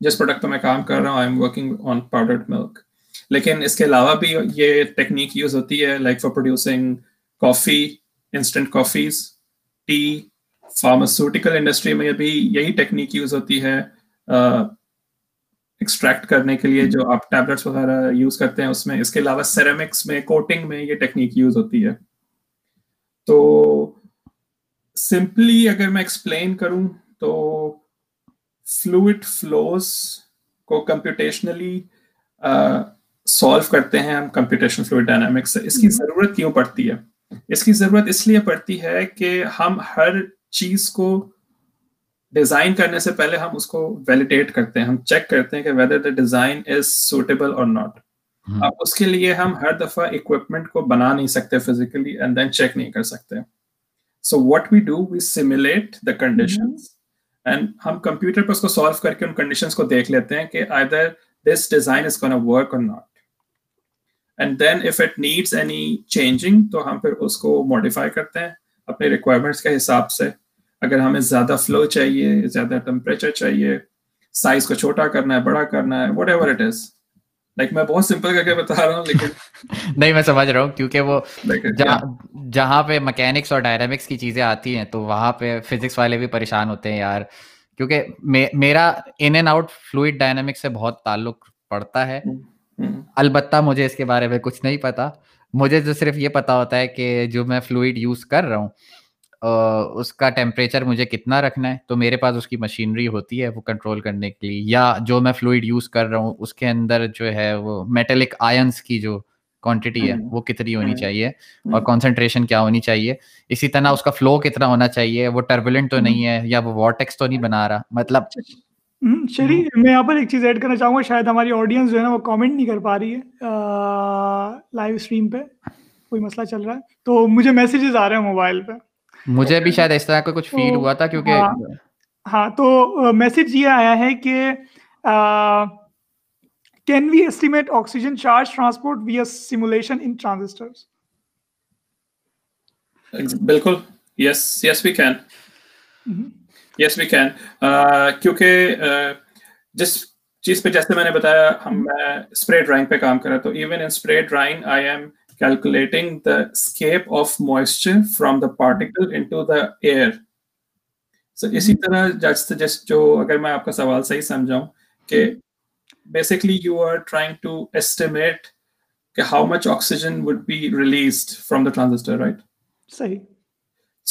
جس پروڈکٹ پہ میں کام کر رہا ہوں I am working on powdered milk. لیکن اس کے علاوہ بھی یہ ٹیکنیک یوز ہوتی ہے like for producing coffee, instant coffees, tea. Pharmaceutical industry میں بھی یہی ٹیکنیک یوز ہوتی ہے ایکسٹریکٹ کرنے کے لیے جو آپ ٹیبلٹس وغیرہ یوز کرتے ہیں اس میں. اس کے علاوہ سیرامکس میں, کوٹنگ میں یہ ٹیکنیک یوز ہوتی ہے. تو سمپلی اگر میں ایکسپلین کروں تو فلوئڈ فلوز کو کمپیوٹیشنلی سالو کرتے ہیں ہم کمپیوٹیشنل فلوئڈ ڈائنامکس سے. اس کی ضرورت کیوں پڑتی ہے؟ اس کی ضرورت اس لیے پڑتی ہے کہ ہم ہر چیز کو ڈیزائن کرنے سے پہلے ہم اس کو ویلیڈیٹ کرتے ہیں, ہم چیک کرتے ہیں کہ whether the design is suitable or not. اب اس کے لیے ہم ہر دفعہ equipment کو بنا نہیں سکتے physically and then check نہیں کر سکتے. So what we do, we simulate the conditions and ہم کمپیوٹر پر اس کو solve کر کے ان conditions کو دیکھ لیتے ہیں کہ either this design is gonna work or not. And then if it needs any changing تو ہم پھر اس کو modify کرتے ہیں اپنے requirements کے حساب سے. اگر ہمیں زیادہ فلو چاہیے, زیادہ ٹمپریچر چاہیے, سائز کو چھوٹا کرنا ہے, بڑا کرنا ہے, whatever it is, لائک میں بہت سمپل کر کے بتا رہا ہوں لیکن نہیں میں سمجھ رہا ہوں کیونکہ وہ جہاں پہ میکینکس اور ڈائنامکس کی چیزیں آتی ہیں تو وہاں پہ فزکس والے بھی پریشان ہوتے ہیں یار، کیونکہ میرا in and out fluid dynamics سے بہت تعلق پڑتا ہے. البتہ مجھے اس کے بارے میں کچھ نہیں پتا، مجھے تو صرف یہ پتا ہوتا ہے کہ جو میں فلوئڈ یوز کر رہا ہوں اس کا ٹیمپریچر مجھے کتنا رکھنا ہے، تو میرے پاس اس کی مشینری ہوتی ہے وہ کنٹرول کرنے کے لیے، یا جو میں فلوئڈ یوز کر رہا ہوں اس کے اندر جو ہے وہ میٹلک آئنس کی جو کوانٹٹی ہے وہ کتنی ہونی چاہیے اور کانسنٹریشن کیا ہونی چاہیے، اسی طرح اس کا فلو کتنا ہونا چاہیے، وہ ٹربولنٹ تو نہیں ہے یا وہ وارٹیکس تو نہیں بنا رہا. مطلب شریف میں یہاں پر ایک چیز ایڈ کرنا چاہوں گا، شاید ہماری آڈینس جو ہے نا وہ کامنٹ نہیں کر پا رہی ہے لائیو اسٹریم پہ، کوئی مسئلہ چل رہا ہے، تو مجھے میسیجز آ رہے ہیں موبائل پہ. مجھے بھی شاید اس طرح کا کچھ فیل ہوا تھا کیونکہ ہاں تو میسج یہ آیا ہے کہ can we estimate oxygen charge transport via simulation in transistors? بالکل yes, yes we can, yes we can, کیونکہ جس چیز پہ جیسے میں نے بتایا ہم اسپرے ڈرائنگ پہ کام کر رہا، تو even in spray drying I am calculating the escape of moisture from the particle into the air. So اسی طرح just جو اگر میں آپ کا سوال صحیح سمجھاؤں کہ basically you are trying to estimate کہ how much oxygen would be released from the transistor, right? صحیح.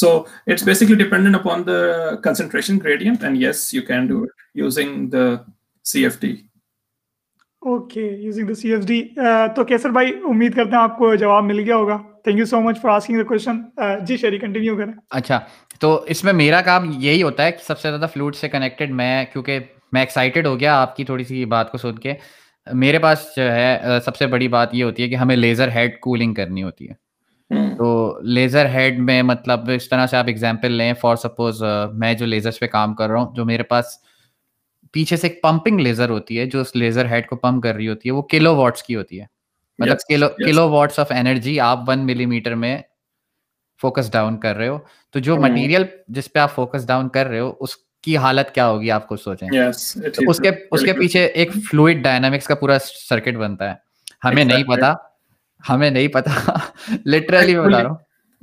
So it's basically dependent upon the concentration gradient and yes you can do it using the CFD. Okay using the C F D. تو کیسر بھائی امید کرتے ہیں آپ کو جواب مل گیا ہوگا. Thank you so much for asking the question. جی شری کنٹینیو کریں. اچھا تو اس میں میرا کام یہی ہوتا ہے کہ سب سے زیادہ فلوئڈ سے کنیکٹڈ میں، کیونکہ میں ایکسائٹیڈ ہو گیا آپ کی تھوڑی سی بات کو سن کے. میرے پاس جو ہے سب سے بڑی بات یہ ہوتی ہے کہ ہمیں لیزر ہیڈ کولنگ کرنی ہوتی ہے. تو لیزر ہیڈ میں مطلب اس طرح سے آپ ایگزامپل لیں، فار سپوز میں جو لیزرس پہ کام کر رہا ہوں، جو میرے پاس پیچھے سے ایک پمپنگ لیزر ہوتی ہے جو اس لیزر ہیڈ کو پمپ کر رہی ہوتی ہے، وہ کلو واٹس کی ہوتی ہے. مطلب کلو واٹس آف انرجی آپ 1 ملی میٹر میں فوکس ڈاؤن کر رہے ہو. تو جو مٹیریل جس پہ آپ فوکس ڈاؤن کر رہے ہو اس کی حالت کیا ہوگی آپ کو سوچیں. اس کے پیچھے ایک فلوئڈ ڈائنامکس کا پورا سرکٹ بنتا ہے. ہمیں نہیں پتا لٹرلی بتا رہا ہوں،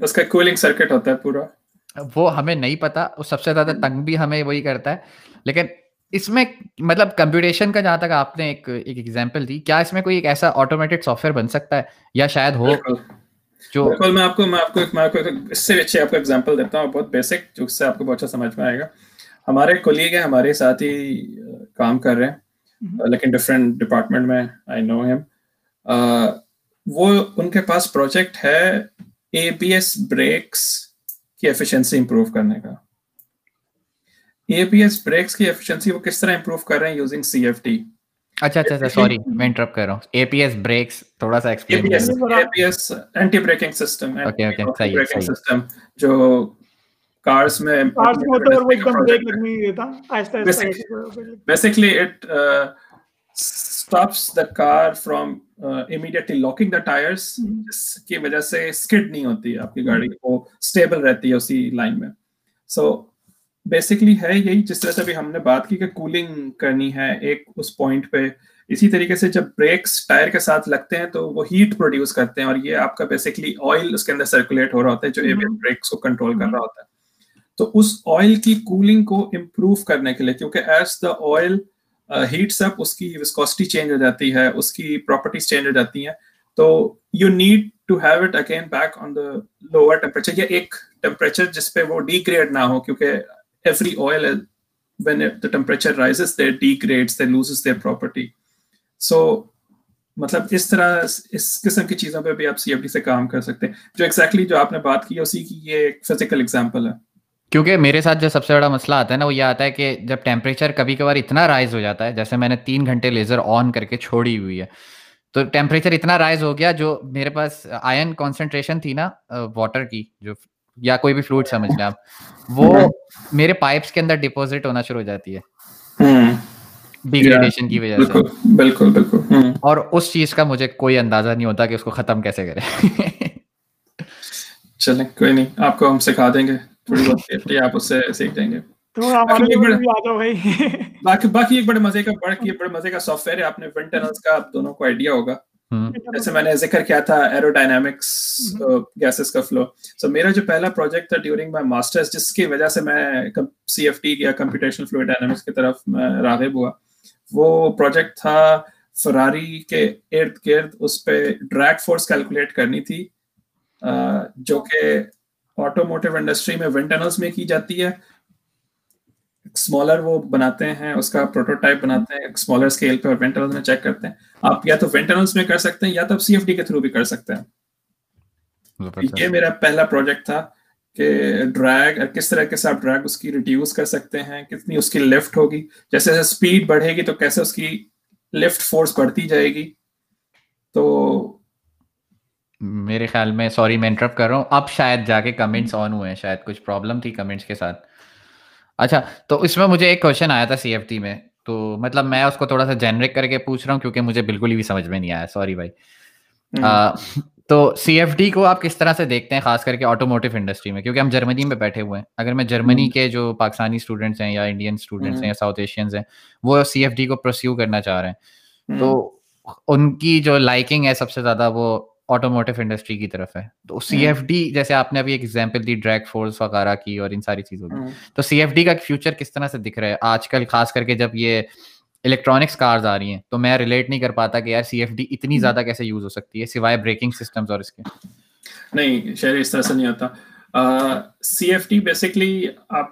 اس کا کولنگ سرکٹ ہوتا ہے پورا، وہ ہمیں نہیں پتا. سب سے زیادہ تنگ بھی ہمیں وہی کرتا ہے. لیکن اس میں مطلب کمپیوٹیشن کا جہاں تک آپ نے ایک ایگزامپل دی، کیا اس میں کوئی ایک ایسا آٹومیٹڈ سافٹ ویئر بن سکتا ہے یا شاید ہو جو میں آپ کو اس سے اچھے آپ کو ایگزامپل دیتا ہوں بہت بیسک، جو اس سے آپ کو بہت اچھا سمجھ میں آئے گا. ہمارے کولیگ ہیں، ہمارے ساتھ ہی کام کر رہے ہیں لیکن ڈفرینٹ ڈپارٹمنٹ میں، آئی نو ہم، وہ ان کے پاس پروجیکٹ ہے ABS بریکس کی ایفیشینسی امپروو کرنے کا. ABS بریکس کی ایفیشنسی وہ کس طرح امپروو کر رہے ہیں یوزنگ سی ایف ڈی. اچھا سوری میں انٹرپٹ کر رہا ہوں. ABS بریکس تھوڑا سا ایکسپلین کریں. ABS اینٹی بریکنگ سسٹم ہے. بریکنگ سسٹم جو کارز میں basically it stops the car from immediately locking the tyres, جس کی وجہ سے اسکڈ نہیں ہوتی آپ کی گاڑی، وہ اسٹیبل رہتی ہے اسی لائن میں. سو بیسکلی ہے یہی، جس طرح سے ابھی ہم نے بات کی کہ کولنگ کرنی ہے ایک اس پوائنٹ پہ، اسی طریقے سے جب بریکس ٹائر کے ساتھ لگتے ہیں تو وہ ہیٹ پروڈیوس کرتے ہیں، اور یہ آپ کا بیسکلی آئل اس کے اندر سرکولیٹ ہو رہا ہوتا ہے جو ABS بریکس کو کنٹرول کر رہا ہوتا ہے. تو اس آئل کی کولنگ کو امپروو کرنے کے لیے، کیونکہ as the oil heats up اس کی وسکوسٹی چینج ہو جاتی ہے، اس کی پراپرٹیز چینج ہو جاتی ہیں، تو you need to have it again back on the lower temperature ya ek temperature jis pe wo degrade na ho, kyunki every oil when the temperature rises they degrades, they loses their property. So matlab is tarah is qisam ki cheezon pe bhi aap CFD se kaam kar sakte hain. Jo exactly jo aapne baat ki usi ki ye ek physical example hai. کیونکہ میرے ساتھ جو سب سے بڑا مسئلہ آتا ہے نا وہ یہ آتا ہے کہ جب ٹیمپریچر کبھی کبھار اتنا رائز ہو جاتا ہے، جیسے میں نے 3 گھنٹے لیزر آن کر کے چھوڑی ہوئی ہے، تو ٹیمپریچر اتنا رائز ہو گیا، جو میرے پاس آئن کانسنٹریشن تھی نا واٹر کی جو، یا کوئی بھی فلوئڈ سمجھ لیں آپ، وہ میرے پائپس کے اندر ڈپوزٹ ہونا شروع ہو جاتی ہے ڈیگریڈیشن کی وجہ سے. بالکل بالکل. اور اس چیز کا مجھے کوئی اندازہ نہیں ہوتا کہ اس کو ختم کیسے کریں. چلیں کوئی نہیں، آپ کو ہم سکھا دیں گے تھوڑی بہت، آپ اس سے سیکھ جائیں گے. باقی ایک بڑے مزے کا سافٹ ویئر ہے، آپ نے ون ٹنلز کا آپ دونوں کو آئیڈیا ہوگا، جیسے میں نے ذکر کیا تھا ایروڈائنامکس گیسز کا فلو. سو میرا جو پہلا پروجیکٹ تھا ڈیورنگ مائی ماسٹرز، جس کی وجہ سے میں سی ایف ٹی یا کمپیوٹیشنل فلوئڈ ڈائنامکس کی طرف میں راغب ہوا، وہ پروجیکٹ تھا فراری کے ارد گرد، اس پہ ڈریگ فورس کیلکولیٹ کرنی تھی جو کہ آٹوموٹیو انڈسٹری میں ون ٹنلز میں کی جاتی ہے. اسمالر وہ بناتے ہیں، اس کا پروٹوٹائپ بناتے ہیں اسمالر اسکیل پہ اور ون ٹنلز میں چیک کرتے ہیں. آپ یا تو ون ٹنلز میں کر سکتے ہیں یا تو سی ایف ڈی کے تھرو بھی کر سکتے ہیں. یہ میرا پہلا پروجیکٹ تھا کہ ڈریگ کس طرح کے ساتھ ڈریگ اس کی ریڈیوس کر سکتے ہیں، کتنی اس کی لفٹ ہوگی، جیسے جیسے اسپیڈ بڑھے گی تو کیسے اس کی لفٹ فورس بڑھتی جائے گی. تو میرے خیال میں، سوری میں انٹرپٹ کر رہا ہوں، اب شاید جا کے کمنٹس آن ہوئے ہیں، شاید کچھ پرابلم تھی کمنٹس کے ساتھ. اچھا، تو اس میں مجھے ایک کوشچن آیا تھا سی ایف ٹی میں، تو مطلب میں اس کو تھوڑا سا جنریک کر کے پوچھ رہا ہوں کیونکہ مجھے بالکل ہی بھی سمجھ میں نہیں آیا، سوری بھائی. تو سی ایف ڈی کو آپ کس طرح سے دیکھتے ہیں خاص کر کے آٹوموٹیو انڈسٹری میں، کیونکہ ہم جرمنی میں بیٹھے ہوئے ہیں. اگر میں جرمنی کے جو پاکستانی اسٹوڈنٹس ہیں یا انڈین اسٹوڈنٹس ہیں یا ساؤتھ ایشینز ہیں، وہ سی ایف ڈی کو پرسیو کرنا چاہ رہے ہیں، تو ان کی جو لائکنگ ہے سب سے زیادہ وہ آٹوموٹیو انڈسٹری کی طرف ہے. تو سی ایف ڈی، جیسے آپ نے ابھی ایک ایگزامپل دی ڈریگ فورس وغیرہ کی اور ان ساری چیزوں کی، تو سی ایف ڈی کا فیوچر کس طرح سے دکھ رہا ہے آج کل، خاص کر کے جب یہ الیکٹرانکس کارز آ رہی ہیں؟ تو میں ریلیٹ نہیں کر پاتا کہ یار سی ایف ڈی اتنی زیادہ کیسے یوز ہو سکتی ہے سوائے بریکنگ سسٹمز اور اس کے. نہیں، شاید اس طرح سے نہیں آتا. سی ایف ڈی بیسکلی آپ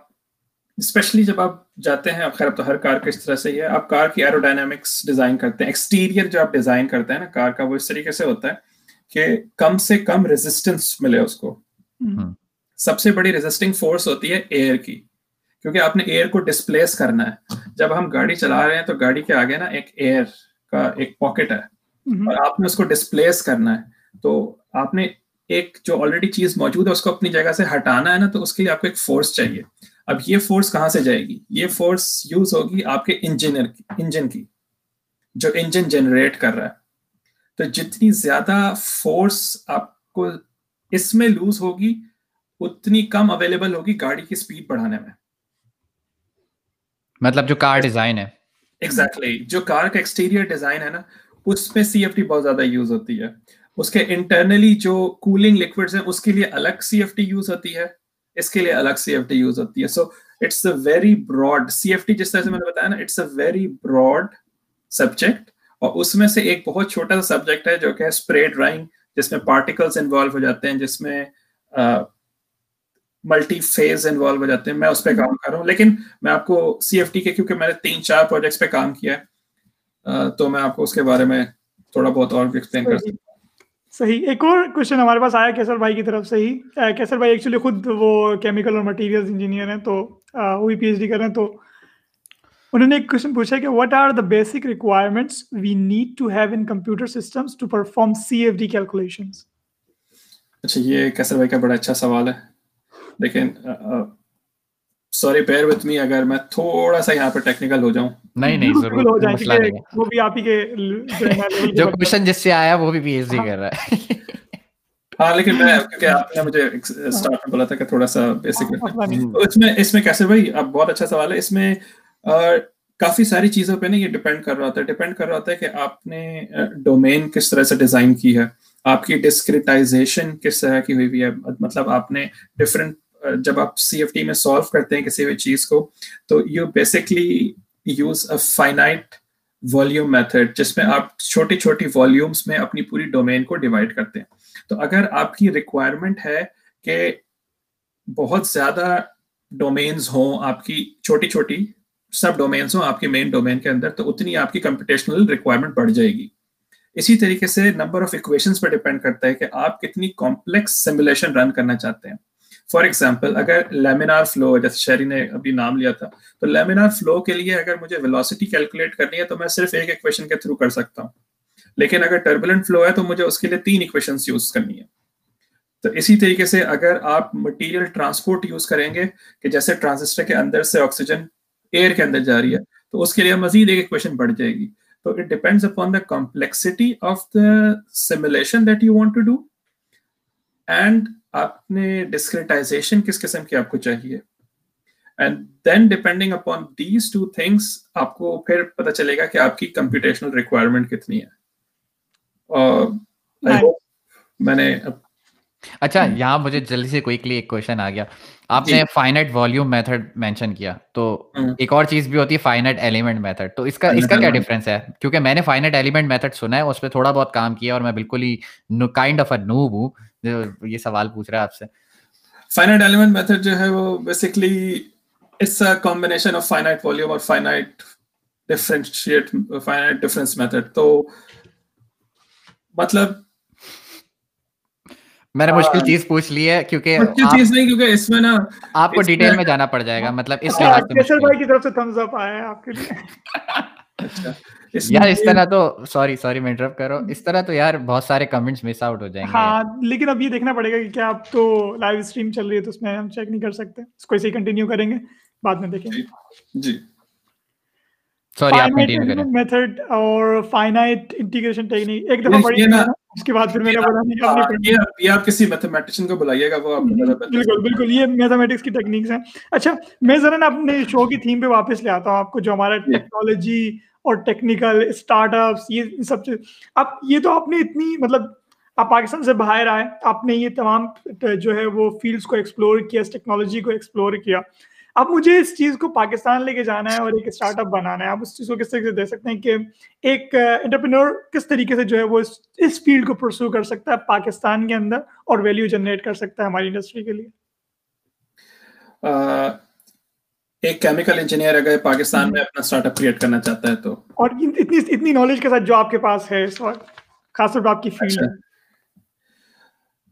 اسپیشلی جب آپ جاتے ہیں، خیر اب تو ہر کار کا اس طرح سے ہی ہے، آپ کار کی ایروڈائنامکس ڈیزائن کرتے ہیں، ایکسٹیریئر جو آپ ڈیزائن کرتے ہیں نا کار کا، وہ اس طریقے سے ہوتا ہے کہ کم سے کم ریزسٹنس ملے اس کو. سب سے بڑی ریزسٹنگ فورس ہوتی ہے ایئر کی، کیونکہ آپ نے ایئر کو ڈسپلیس کرنا ہے. جب ہم گاڑی چلا رہے ہیں تو گاڑی کے آگے نا ایک ایئر کا ایک پاکٹ ہے اور آپ نے اس کو ڈسپلیس کرنا ہے. تو آپ نے ایک جو آلریڈی چیز موجود ہے اس کو اپنی جگہ سے ہٹانا ہے نا، تو اس کے لیے آپ کو ایک فورس چاہیے. اب یہ فورس کہاں سے جائے گی؟ یہ فورس یوز ہوگی آپ کے انجن کی، جو انجن جنریٹ کر رہا ہے. تو جتنی زیادہ فورس آپ کو اس میں لوز ہوگی اتنی کم اویلیبل ہوگی گاڑی کی سپیڈ بڑھانے میں. مطلب جو کار ڈیزائن ہے، ایگزیکٹلی جو کار کا ایکسٹیریئر ڈیزائن ہے نا، اس میں سی ایف ٹی بہت زیادہ یوز ہوتی ہے. اس کے انٹرنلی جو کولنگ لیکوڈز ہیں اس کے لیے الگ سی ایف ٹی یوز ہوتی ہے، اس کے لیے الگ سی ایف ٹی یوز ہوتی ہے. So it's a very broad, C F T جس طرح سے میں نے بتایا نا، it's a very broad subject, اور اس میں سے ایک بہت چھوٹا سا سبجیکٹ ہے جو کہ اسپرے ڈرائنگ، جس میں پارٹیکلز انوالو ہو جاتے ہیں، جس میں ملٹی فیز انوالو ہو جاتے ہیں. میں اس پہ کام کر رہا ہوں، لیکن میں آپ کو سی ایف ٹی کے، کیونکہ میں نے 3-4 پروجیکٹس پہ کام کیا ہے، تو میں آپ کو اس کے بارے میں تھوڑا بہت اور ایکسپلین کر سکتا ہوں. صحیح. ایک اور کوشچن ہمارے پاس آیا کیسر بھائی کی طرف سے ہی. کیسر بھائی ایکچولی خود وہ کیمیکل اور مٹیریلز انجینئر ہیں، تو وہ بھی پی ایچ ڈی کر رہے ہیں. تو انہوں نے ایک کوشچن پوچھا کہ what are the basic requirements we need to have in computer systems to perform C F D calculations. اچھا، یہ کیسر بھائی کا بڑا اچھا سوال ہے، لیکن سوری بیئر وتھ می اگر میں تھوڑا سا یہاں پہ ٹیکنیکل ہو جاؤں. نہیں، ضرور ہو جائے گا. وہ بھی آپ ہی کے جو کوشچن جس سے آیا وہ بھی پی ایچ ڈی کر رہا ہے. ہاں، لیکن میں کیونکہ آپ نے مجھے اسٹارٹ میں بولا تھا کہ تھوڑا سا بیسک اس میں کیسر بھائی اب بہت اچھا سوال ہے. اس میں اور کافی ساری چیزوں پہ نا یہ ڈپینڈ کر رہا ہوتا ہے کہ آپ نے ڈومین کس طرح سے ڈیزائن کی ہے، آپ کی ڈسکریٹائزیشن کس طرح کی ہوئی ہے. مطلب آپ نے ڈفرینٹ، جب آپ سی ایف ٹی میں سالو کرتے ہیں کسی بھی چیز کو، تو you basically use a finite volume method, جس میں آپ چھوٹی چھوٹی والیومس میں اپنی پوری ڈومین کو ڈیوائڈ کرتے ہیں. تو اگر آپ کی ریکوائرمنٹ ہے کہ بہت زیادہ ڈومینز ہوں، آپ کی چھوٹی چھوٹی سب ڈومینس ہوں آپ کے مین ڈومین کے اندر، تو اتنی آپ کی کمپیوٹیشنل ریکوائرمنٹ بڑھ جائے گی. اسی طریقے سے نمبر آف ایکویشنز پر ڈیپینڈ کرتا ہے کہ آپ کتنی کمپلیکس سیمولیشن رن کرنا چاہتے ہیں. فار ایگزامپل، اگر لیمینار فلو، جیسے شہری نے ابھی نام لیا تھا، تو لیمینار فلو کے لیے اگر مجھے ویلوسٹی کیلکولیٹ کرنی ہے تو میں صرف ایک ایکویشن کے تھرو کر سکتا ہوں، لیکن اگر ٹربولنٹ فلو ہے تو مجھے اس کے لیے 3 ایکویشنز یوز کرنی ہے. تو اسی طریقے سے اگر آپ مٹیریل ٹرانسپورٹ یوز کریں گے، کہ جیسے ٹرانزسٹر کے اندر سے آکسیجن ایئر کے اندر جا رہی ہے، تو اس کے لیے مزید ایک ایکویشن بڑھ جائے گی. تو it depends upon the complexity of the simulation that you want to do, and آپ نے ڈسکریٹائزیشن کس قسم کی آپ کو چاہیے. And then depending upon these two things آپ کو پھر پتا چلے گا کہ آپ کی کمپیوٹیشنل ریکوائرمنٹ کتنی ہے. میں نے اچھا یہاں مجھے جلدی سے کوئکلی ایک کوشچن آ گیا. آپ نے فائنائٹ والیوم میتھڈ مینشن کیا, تو ایک اور چیز بھی ہوتی ہے فائنائٹ ایلیمنٹ میتھڈ, تو اس کا کیا ڈفرینس ہے؟ کیونکہ میں نے فائنائٹ ایلیمنٹ میتھڈ سنا ہے, اس پہ تھوڑا بہت کام کیا اور میں بالکل ہی کائنڈ آف اے نوب ہوں. یہ سوال پوچھ رہا ہے آپ سے. فائنائٹ ایلیمنٹ میتھڈ جو ہے وہ basically it's a combination of finite volume or finite difference method. تو مطلب میں نے مشکل چیز پوچھ لی ہے کیونکہ چیز نہیں, کیونکہ اس میں نا آپ کو ڈیٹیل میں جانا پڑ جائے گا. مطلب اس بھائی کی طرف سے تھمز اپ آیا ہے آپ کے لیے. یار اس طرح تو سوری میں انٹرپٹ کرو, اس طرح تو یار بہت سارے کمنٹس مس آؤٹ ہو جائیں گے. ہاں لیکن اب یہ دیکھنا پڑے گا کہ کیا آپ تو لائیو اسٹریم چل رہی ہے, تو اس میں ہم چیک نہیں کر سکتے, اس کو ایسے کنٹینیو کریں گے, بعد میں دیکھیں گے. جی سوری آپ کنٹینیو کریں. میتھڈ اور فائنائٹ انٹیگریشن ٹیکنیک ایک دفعہ پڑھی ہے, اس کے بعد پھر میں نے بولا نہیں آپ نے پڑھی ہے, آپ کسی میتھمیٹیشین کو بلائیے گا, وہ آپ کو زیادہ بہتر. بالکل بالکل, یہ میتھمیٹکس کی ٹیکنیکس ہیں. اچھا میں ذرا نا اپنے شو کی تھیم پہ واپس لے آتا ہوں آپ کو, جو ہمارا ٹیکنالوجی اور ٹیکنیکل اسٹارٹ اپس یہ سب چیز. اب یہ تو آپ نے اتنی مطلب آپ پاکستان سے باہر آئے, آپ نے یہ تمام جو ہے وہ فیلڈس کو ایکسپلور کیا, اس ٹیکنالوجی کو ایکسپلور کیا. اب مجھے اس چیز کو پاکستان لے کے جانا ہے اور ایک اسٹارٹ اپ بنانا ہے. آپ اس چیز کو کس طریقے سے دے سکتے ہیں کہ ایک انٹرپرینور کس طریقے سے جو ہے وہ اس فیلڈ کو پرسو کر سکتا ہے پاکستان کے اندر اور ویلیو جنریٹ کر سکتا ہے ہماری انڈسٹری کے لیے؟ ایک کیمیکل انجینئر اگر پاکستان میں اپنا اسٹارٹ اپ کریٹ کرنا چاہتا ہے تو, اور اتنی نالج کے ساتھ جو آپ کے پاس ہے اس وقت, خاص طور پر آپ کی فیلڈ.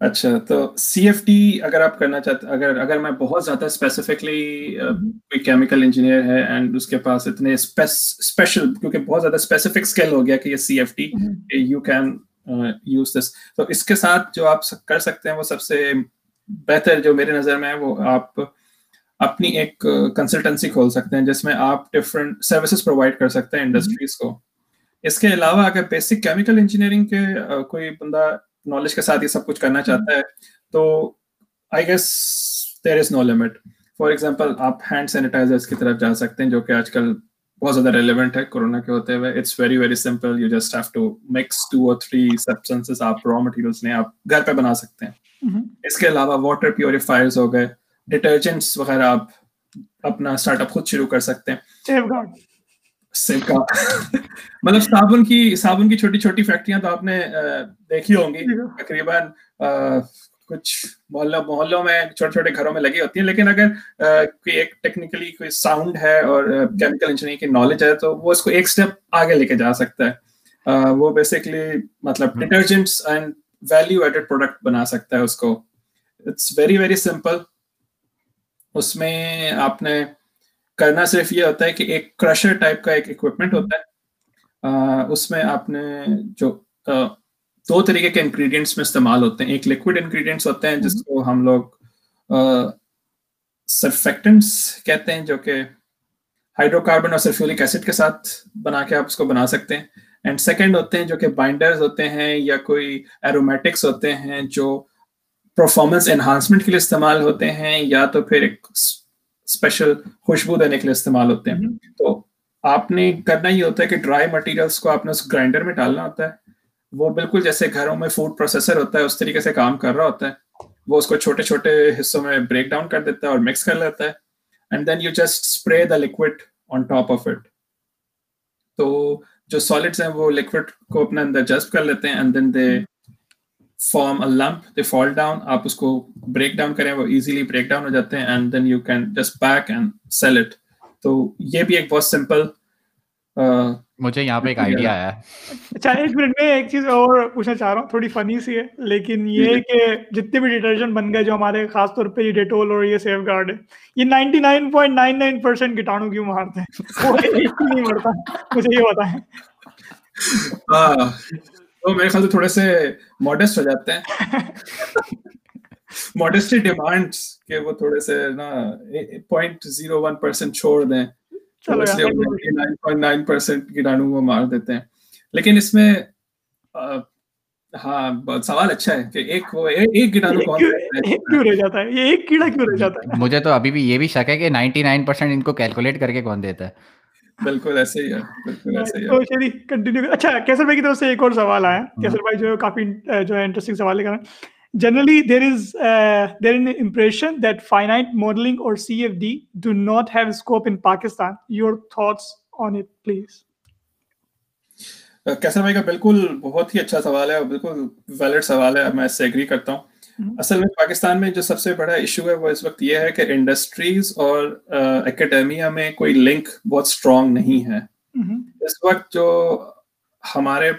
اچھا تو سی ایف ڈی اگر آپ کرنا چاہتے, اگر میں بہت زیادہ اسپیسیفکلی کوئی کیمیکل انجینئر ہے اینڈ اس کے پاس اتنے اسپیشل, کیونکہ بہت زیادہ اسپیسیفک اسکل ہو گیا کہ یہ C F D you can use this, تو اس کے ساتھ جو آپ کر سکتے ہیں وہ سب سے بہتر جو میرے نظر میں ہے وہ آپ اپنی ایک کنسلٹنسی کھول سکتے ہیں جس میں آپ ڈفرینٹ سروسز پرووائڈ کر سکتے ہیں انڈسٹریز کو. اس کے علاوہ اگر بیسک کیمیکل انجینئرنگ کے کوئی بندہ نالج کے ساتھ یہ سب کچھ کرنا چاہتا ہے تو I guess there is no limit. For example آپ ہینڈ سینیٹائزرس کی طرف جا سکتے ہیں جو کہ آج کل بہت زیادہ ریلیونٹ ہے کورونا کے ہوتے ہوئے. It's very very simple, you just have to mix 2 or 3 substances. آپ را مٹیریلس نے آپ گھر پہ بنا سکتے ہیں. اس کے علاوہ واٹر پیوریفائرز ہو گئے, ڈٹرجنٹس وغیرہ. آپ اپنا اسٹارٹ اپ خود شروع کر سکتے ہیں. مطلب صابن کی چھوٹی چھوٹی فیکٹریاں تو آپ نے دیکھی ہوں گی, تقریباً کچھ محلوں میں چھوٹے چھوٹے گھروں میں لگی ہوتی ہیں. لیکن اگر کوئی ایک ٹیکنیکلی کوئی ساؤنڈ ہے اور کیمیکل انجینئرنگ کی نالج ہے تو وہ اس کو ایک اسٹیپ آگے لے کے جا سکتا ہے. وہ بیسکلی مطلب detergents and value added product بنا سکتا ہے اس کو. It's very very simple. اس میں آپ نے کرنا صرف یہ ہوتا ہے کہ ایک کرشر ٹائپ کا ایک ایکوپمنٹ ہوتا ہے. اس میں آپ نے جو 2 طریقے کے انگریڈینٹس میں استعمال ہوتے ہیں. ایک لیکوڈ انگریڈینٹس ہوتے ہیں جس کو ہم لوگ سرفیکٹنٹس کہتے ہیں, جو کہ ہائیڈرو کاربن اور سلفیولک ایسڈ کے ساتھ بنا کے آپ اس کو بنا سکتے ہیں. اینڈ سیکنڈ ہوتے ہیں جو کہ بائنڈرز ہوتے ہیں یا کوئی ایرومیٹکس ہوتے ہیں جو پرفارمنس انہانسمنٹ کے لیے استعمال ہوتے ہیں, یا تو پھر ایک اسپیشل خوشبو دینے کے لیے استعمال ہوتے ہیں. تو آپ نے کرنا یہ ہوتا ہے کہ ڈرائی مٹیریلس کو آپ نے اس گرائنڈر میں ڈالنا ہوتا ہے. وہ بالکل جیسے گھروں میں فوڈ پروسیسر ہوتا ہے اس طریقے سے کام کر رہا ہوتا ہے. وہ اس کو چھوٹے چھوٹے حصوں میں بریک ڈاؤن کر دیتا ہے اور مکس کر لیتا ہے. And then you just spray the liquid on top of it. تو جو سالڈس ہیں وہ لکوڈ کو اپنے اندر جذب کر لیتے ہیں. And then they form a lump, they fall down. آپ اس کو break down کریں, وہ easily break down ہو جاتے ہیں. and then you can just pack and sell it. تو یہ بھی ایک بہت simple. مجھے یہاں پہ ایک آئیڈیا آیا ہے. اچھا ایک منٹ, میں ایک چیز اور پوچھنا چاہ رہا ہوں, تھوڑی فنی سی ہے, لیکن یہ کہ جتنے بھی ڈٹرجنٹ بن گئے جو ہمارے خاص طور پہ یہ ڈیٹول اور یہ سیف گارڈ ہے, یہ 99.99% کٹانو کیوں مارتے ہیں, نہیں مرتا, مجھے یہ بتائیں. تو میرے خیال سے تھوڑے سے ماڈسٹ ہو جاتے ہیں, ماڈسٹی ڈیمانڈس کہ وہ تھوڑے سے نا 0.01% چھوڑ دیں, تو اس لیے 99.9% کیٹانو کو مار دیتے ہیں. لیکن اس میں ہاں سوال اچھا ہے کہ ایک کیڑا کیوں رہ جاتا ہے, یہ ایک کیڑا کیوں رہ جاتا ہے؟ مجھے تو ابھی بھی یہ بھی شک ہے کہ 99% ان کو کیلکولیٹ کر کے کون دیتا ہے. بالکل ایسے ہی ہے, بالکل ایسے ہی ہے. تو چلیے کنٹینیو. اچھا کیسر بھائی کی طرف سے ایک اور سوال آیا, کیسر بھائی جو کافی جو ہے انٹرسٹنگ سوال لے کر آئے. Generally there is an impression that finite modeling or CFD do not have scope in Pakistan. Your thoughts on it, please. کیسر بھائی کا بالکل بہت ہی اچھا سوال ہے, بالکل ویلڈ سوال ہے, میں اس سے ایگری کرتا ہوں. اصل میں پاکستان میں جو سب سے بڑا ایشو ہے وہ اس وقت یہ ہے کہ انڈسٹریز اور اکیڈمیا میں کوئی لنک بہت اسٹرانگ نہیں ہے. اس وقت جو ہمارے,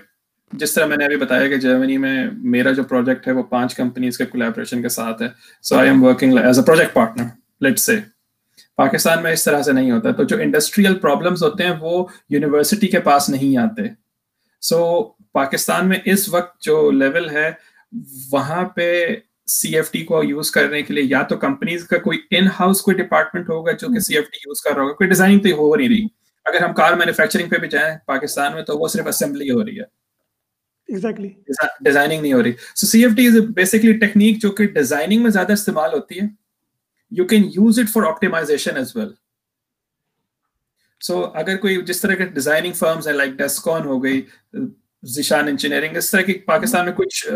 جس طرح میں نے ابھی بتایا کہ جرمنی میں میرا جو پروجیکٹ ہے وہ 5 کمپنیز کے کولیبریشن کے ساتھ ہے, so I am working as a project partner let's say. Pakistan میں اس طرح سے نہیں ہوتا, تو جو انڈسٹریل پرابلمز ہوتے ہیں وہ یونیورسٹی کے پاس نہیں آتے. سو پاکستان میں اس وقت جو لیول ہے وہاں پہ سی ایف ٹی کو یوز کرنے کے لیے یا تو کمپنیز کا کوئی ان ہاؤس کوئی ڈپارٹمنٹ ہوگا جو کہ سی ایف ٹی یوز کر رہا ہوگا, کوئی ڈیزائننگ تو ہو نہیں رہی. اگر ہم کار مینوفیکچرنگ پہ بھی جائیں پاکستان میں تو وہ صرف اسمبلی ہو رہی ہے, ڈیزائننگ نہیں ہو رہی. So C F T is basically technique جو کہ ڈیزائننگ میں زیادہ استعمال ہوتی ہے. You can use it for optimisation as well. So اگر کوئی جس طرح کے ڈیزائننگ فرمز ہیں لائک ڈیسکون ہو گئی, زیشان انجینئرنگ, اس طرح کی پاکستان میں کچھ